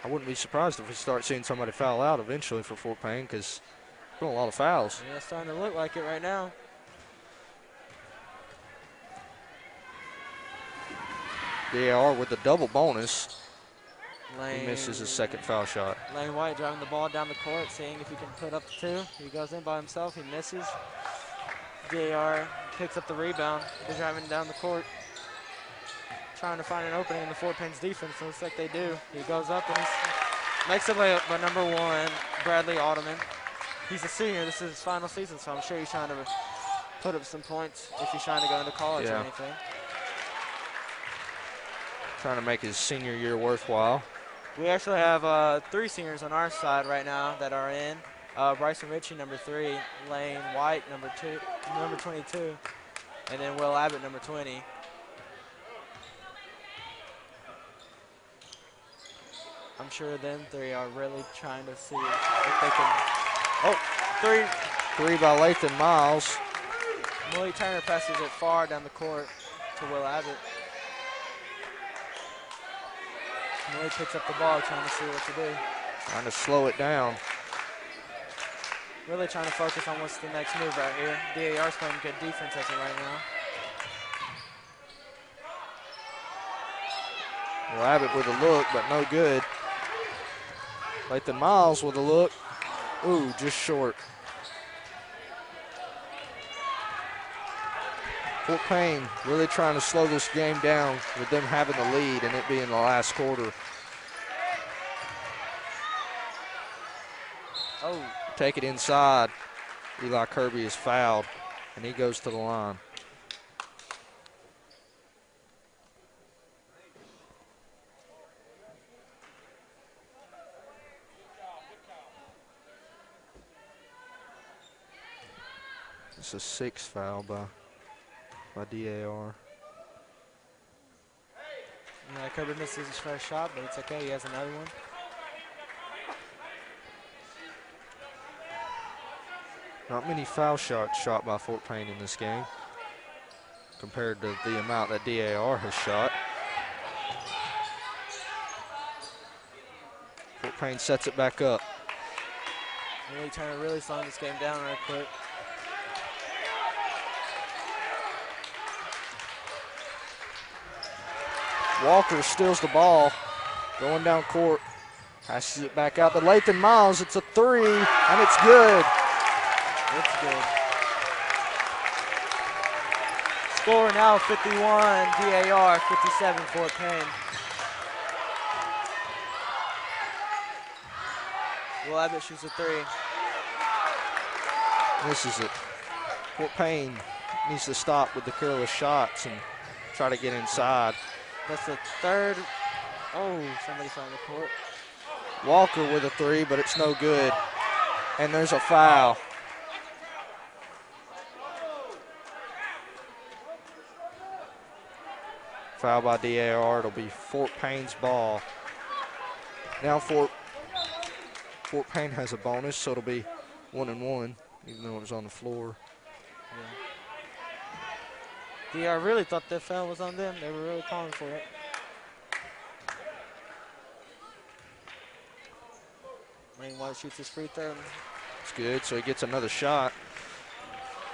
I wouldn't be surprised if we start seeing somebody foul out eventually for Fort Payne, because there's been a lot of fouls. Yeah, it's starting to look like it right now. D.A.R. with the double bonus. He misses his second foul shot. Lane White driving the ball down the court, seeing if he can put up the two. He goes in by himself. He misses. D.A.R. picks up the rebound. He's driving down the court, trying to find an opening in the Fort Payne's defense. It looks like they do. He goes up and makes a layup by number one, Bradley Alderman. He's a senior. This is his final season, so I'm sure he's trying to put up some points if he's trying to go into college or anything. Trying to make his senior year worthwhile. We actually have three seniors on our side right now that are in. Bryson Ritchie, number 3, Lane White, number 2, number 22, and then Will Abbott, number 20. I'm sure them three are really trying to see if they can. Oh, three by Lathan Miles. Malik Turner passes it far down the court to Will Abbott. Malik picks up the ball, trying to see what to do. Trying to slow it down. Really trying to focus on what's the next move right here. D.A.R.'s playing good defense as of right now. Well, Abbott with a look, but no good. Lathan Miles with a look. Ooh, just short. Fort Payne really trying to slow this game down with them having the lead and it being the last quarter. Oh. Take it inside. Eli Kirby is fouled, and he goes to the line. It's a 6th foul by D.A.R. Yeah, Kirby misses his first shot, but it's okay. He has another one. Not many foul shots shot by Fort Payne in this game. compared to the amount that D.A.R. has shot. Fort Payne sets it back up. Really trying to really slow this game down right quick. Walker steals the ball, going down court, passes it back out to Lathan Miles. It's a three, and it's good. It's good. Score now 51, D.A.R., 57, Fort Payne. Will Abbott shoots a three. This is it. Fort Payne needs to stop with the careless shots and try to get inside. That's the third. Oh, somebody found the court. Walker with a three, but it's no good. And there's a foul. Foul by D.A.R. It'll be Fort Payne's ball. Now Fort Payne has a bonus, so it'll be 1-1, even though it was on the floor. Yeah. D.A.R. really thought that foul was on them. They were really calling for it. Lane White shoots his free throw. It's good, so he gets another shot.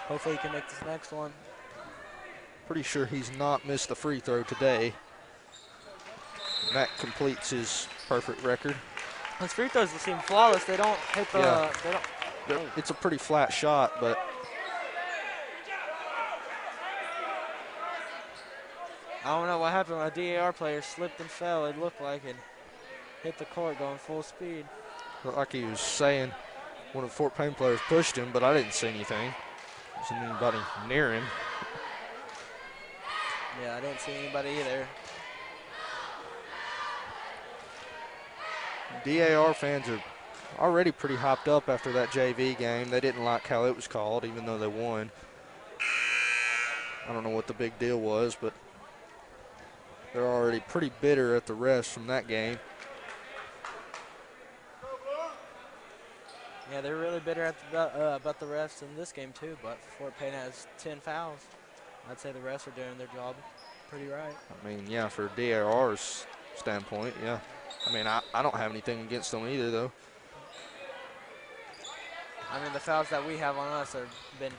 Hopefully he can make this next one. Pretty sure he's not missed the free throw today. And that completes his perfect record. His free throws seem flawless. They don't hit the... Yeah. Oh. It's a pretty flat shot, but... I don't know what happened when a D.A.R. player slipped and fell, it looked like, and hit the court going full speed. Looked like he was saying one of the Fort Payne players pushed him, but I didn't see anything. Wasn't anybody near him. Yeah, I didn't see anybody either. D.A.R. fans are already pretty hyped up after that JV game. They didn't like how it was called, even though they won. I don't know what the big deal was, but they're already pretty bitter at the refs from that game. Yeah, they're really bitter at the, about the refs in this game too, but Fort Payne has 10 fouls. I'd say the refs are doing their job pretty right. I mean, yeah, for D.A.R.'s standpoint, yeah. I mean, I don't have anything against them either, though. I mean, the fouls that we have on us have been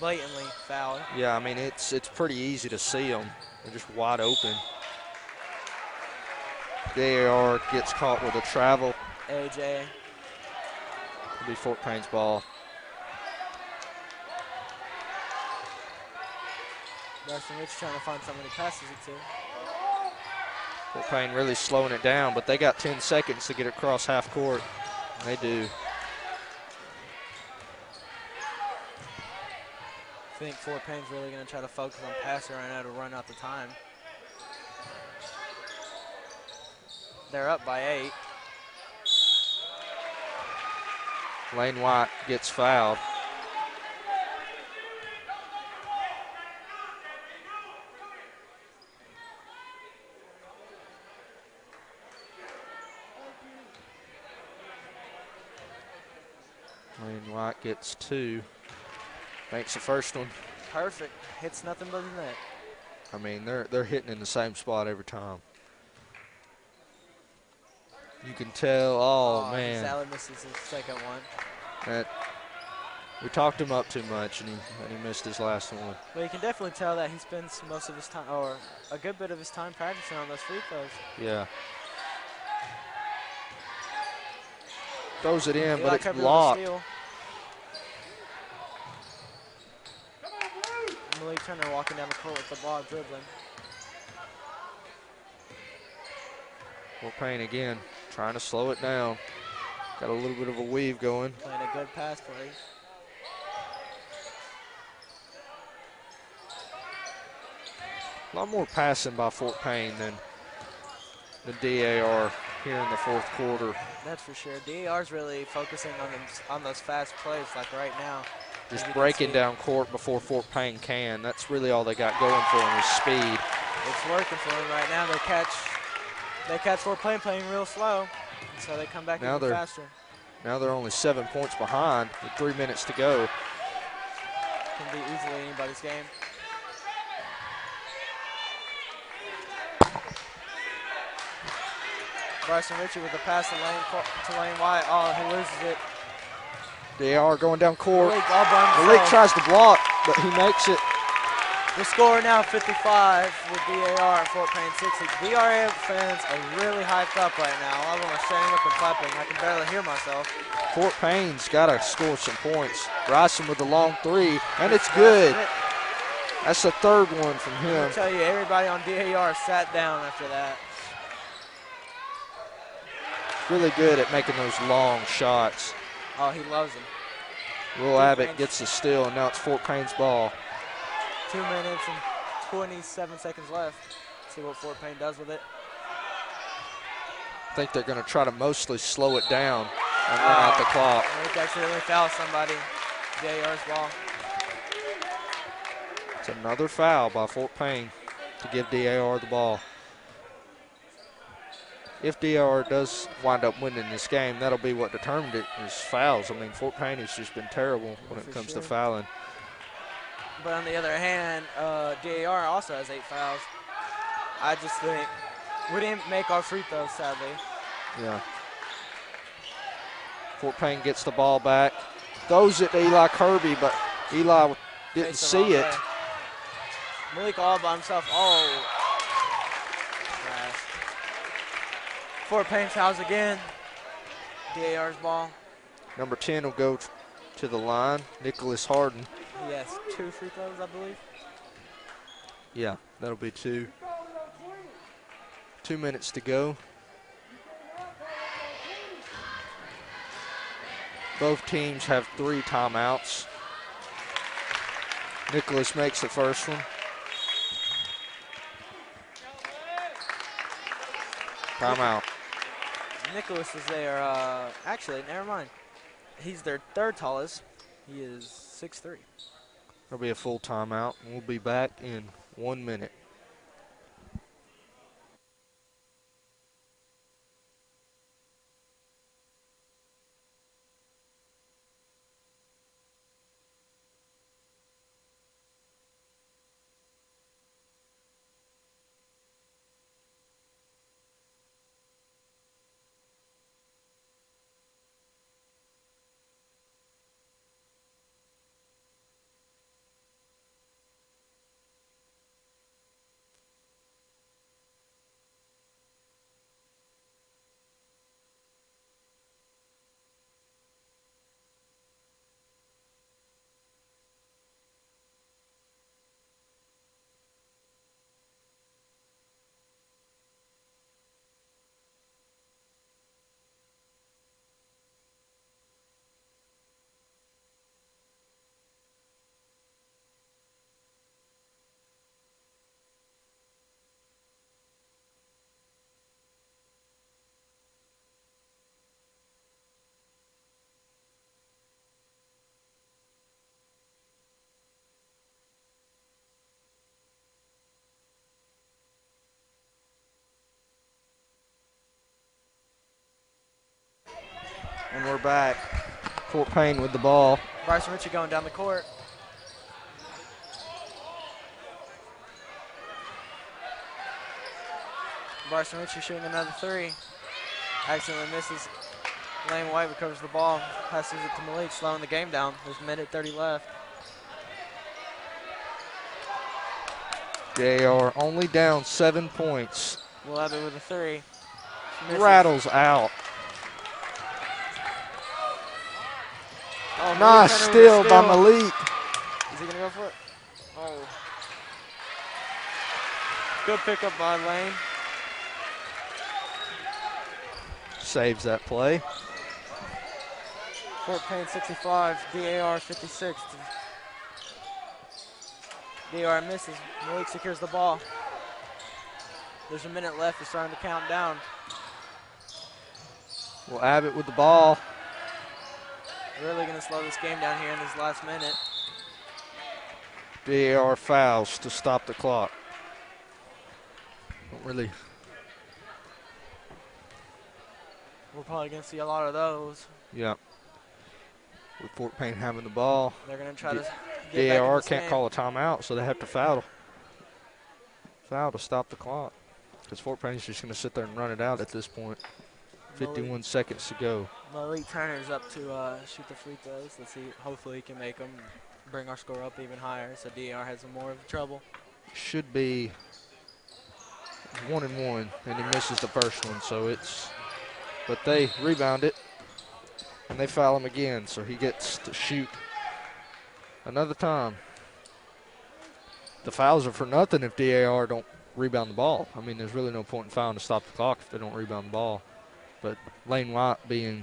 blatantly fouled. Yeah, I mean, it's pretty easy to see them. They're just wide open. D.A.R. gets caught with a travel. AJ. It'll be Fort Payne's ball. Bryson Ritchie trying to find somebody who passes it to. Fort Payne really slowing it down, but they got 10 seconds to get across half court. And they do. I think Fort Payne's really going to try to focus on passing right now to run out the time. They're up by 8. Lane White gets fouled. Lane White gets 2. Makes the first one. Perfect. Hits nothing but the net. I mean, they're hitting in the same spot every time. You can tell, oh man. Salad misses his second one. That we talked him up too much, and he missed his last one. Well, you can definitely tell that he spends most of his time, or a good bit of his time, practicing on those free throws. Yeah. Throws it in, but it's blocked. Malik Turner walking down the court with the ball, dribbling. Fort Payne again, trying to slow it down. Got a little bit of a weave going. Playing a good pass play. A lot more passing by Fort Payne than the D.A.R. here in the fourth quarter. That's for sure. D.A.R.'s really focusing on those fast plays, like right now. Just breaking down court before Fort Payne can. That's really all they got going for them is speed. It's working for them right now. They catch Fort Payne playing real slow, so they come back even faster. Now they're only 7 points behind with 3 minutes to go. Can be easily anybody's game. Bryson Ritchie with the pass to Lane White, who loses it. D.A.R. going down court. Malik tries to block, but he makes it. The score now 55 with D.A.R. and Fort Payne 60. D.A.R. fans are really hyped up right now. I want to stand up and clapping. I can barely hear myself. Fort Payne's got to score some points. Bryson with the long three, and it's good. That's the third one from him. I'll tell you, everybody on D.A.R. sat down after that. Really good at making those long shots. Oh, he loves them. Will Abbott gets the steal, and now it's Fort Payne's ball. 2 minutes and 27 seconds left. See what Fort Payne does with it. I think they're going to try to mostly slow it down and run out the clock. They accidentally foul somebody. D.A.R.'s ball. It's another foul by Fort Payne to give D.A.R. the ball. If D.A.R. does wind up winning this game, that'll be what determined it, is fouls. I mean, Fort Payne has just been terrible when it comes to fouling. But on the other hand, D.A.R. also has 8 fouls. I just think we didn't make our free throws, sadly. Yeah. Fort Payne gets the ball back, throws it to Eli Kirby, but Eli didn't see it. Malik all by himself. Fort Payne's house again. D.A.R.'s ball. Number 10 will go to the line. Nicholas Harden. He has 2 free throws, I believe. Yeah, that'll be 2. 2 minutes to go. Both teams have 3 timeouts. Nicholas makes the first one. Timeout. Nicholas is their, actually, never mind. He's their 3rd tallest. He is 6'3". There'll be a full timeout, and we'll be back in 1 minute. And we're back. Fort Payne with the ball. Bryson Ritchie going down the court. Bryson Ritchie shooting another 3. Accidentally misses. Lane White recovers the ball. Passes it to Malik, slowing the game down. There's 1:30 left. They are only down 7 points. Will Abbott with a 3. Rattles out. Oh, nice steal by Malik. Is he going to go for it? Oh. Good pickup by Lane. Saves that play. Fort Payne 65, D.A.R. 56. D.A.R. misses. Malik secures the ball. There's 1 minute left. It's starting to count down. Well, Abbott with the ball. Really going to slow this game down here in this last minute. D.A.R. fouls to stop the clock. Don't really. We're probably going to see a lot of those. Yeah. With Fort Payne having the ball. They're going to try to get D.A.R. can't call a timeout, so they have to foul to stop the clock. because Fort Payne's just going to sit there and run it out at this point. 51 seconds to go. Malik Turner's up to shoot the free throws. Let's see. Hopefully he can make them, bring our score up even higher. So D.A.R. has more of trouble. Should be 1-1, and he misses the first one. So it's, but they rebound it, and they foul him again. So he gets to shoot another time. The fouls are for nothing if D.A.R. don't rebound the ball. I mean, there's really no point in fouling to stop the clock if they don't rebound the ball. But Lane White, being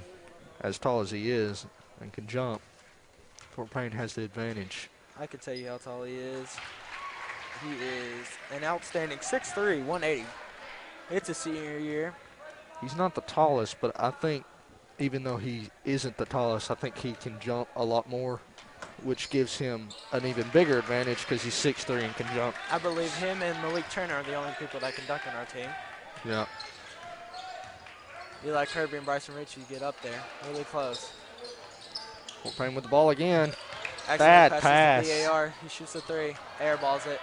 as tall as he is and can jump, Fort Payne has the advantage. I can tell you how tall he is. He is an outstanding 6'3", 180. It's his senior year. He's not the tallest, but I think even though he isn't the tallest, I think he can jump a lot more, which gives him an even bigger advantage because he's 6'3" and can jump. I believe him and Malik Turner are the only people that can dunk on our team. Yeah. Eli Kirby and Bryson Ritchie get up there, really close. Fort Payne with the ball again. Excellent. Bad pass. D.A.R. He shoots a three, airballs it.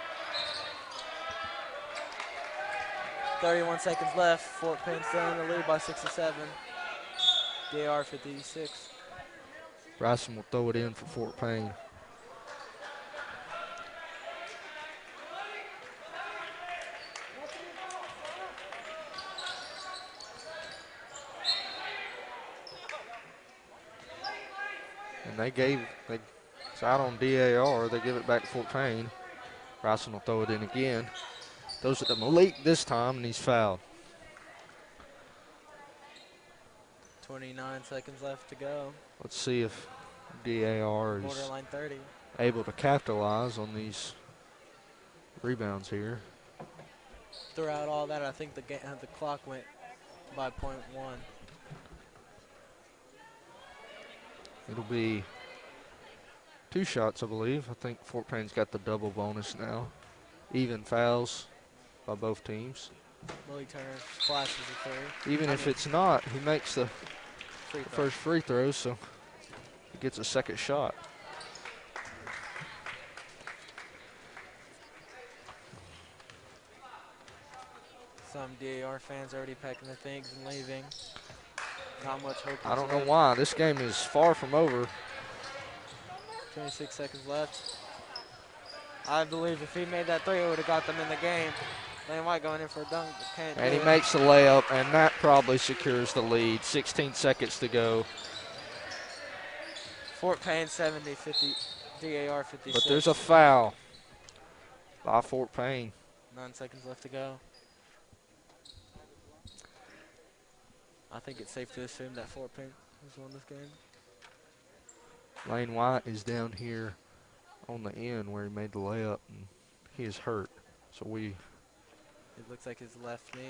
31 seconds left. Fort Payne still in the lead by 6 or 7. D.A.R. 56. Bryson will throw it in for Fort Payne. It's out on D.A.R. They give it back to Fort Payne. Bryson will throw it in again. Throws it to Malik this time, and he's fouled. 29 seconds left to go. Let's see if D.A.R. is able to capitalize on these rebounds here. Throughout all that, I think the clock went by 0.1. It'll be 2 shots, I believe. I think Fort Payne's got the double bonus now. Even fouls by both teams. Malik Turner flashes a three. Even if it's not, he makes the first free throw, so he gets a second shot. Some D.A.R. fans already packing their things and leaving. Not much hope. I don't know why. This game is far from over. 26 seconds left. I believe if he made that three, it would have got them in the game. Lane White going in for a dunk. And he makes the layup, and that probably secures the lead. 16 seconds to go. Fort Payne 70, 50, D.A.R. 56. But there's a foul by Fort Payne. 9 seconds left to go. I think it's safe to assume that Fort Payne has won this game. Lane White is down here on the end where he made the layup, and he is hurt. So we. It looks like his left knee.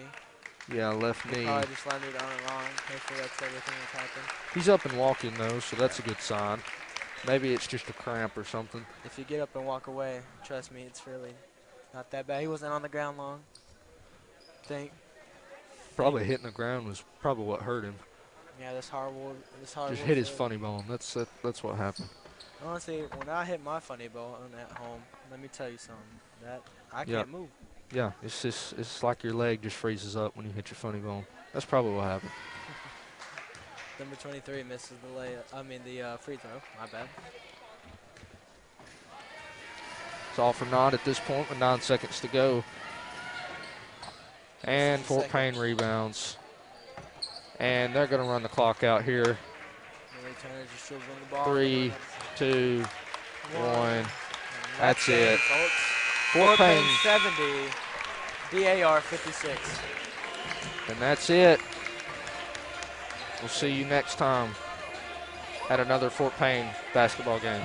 Yeah, left knee. Probably just landed on it wrong. Hopefully that's everything that's happened. He's up and walking though, so that's a good sign. Maybe it's just a cramp or something. If you get up and walk away, trust me, it's really not that bad. He wasn't on the ground long. Probably hitting the ground was probably what hurt him. Yeah, this hard. Just hit his funny bone. That's what happened. Honestly, when I hit my funny bone at home, let me tell you something. I can't move. Yeah, it's like your leg just freezes up when you hit your funny bone. That's probably what happened. Number 23 misses the layup. I mean the free throw. My bad. It's all for naught at this point with 9 seconds to go. And Fort Payne rebounds. And they're going to run the clock out here. 3, 2, 1. That's it. Fort Payne 70, D.A.R. 56. And that's it. We'll see you next time at another Fort Payne basketball game.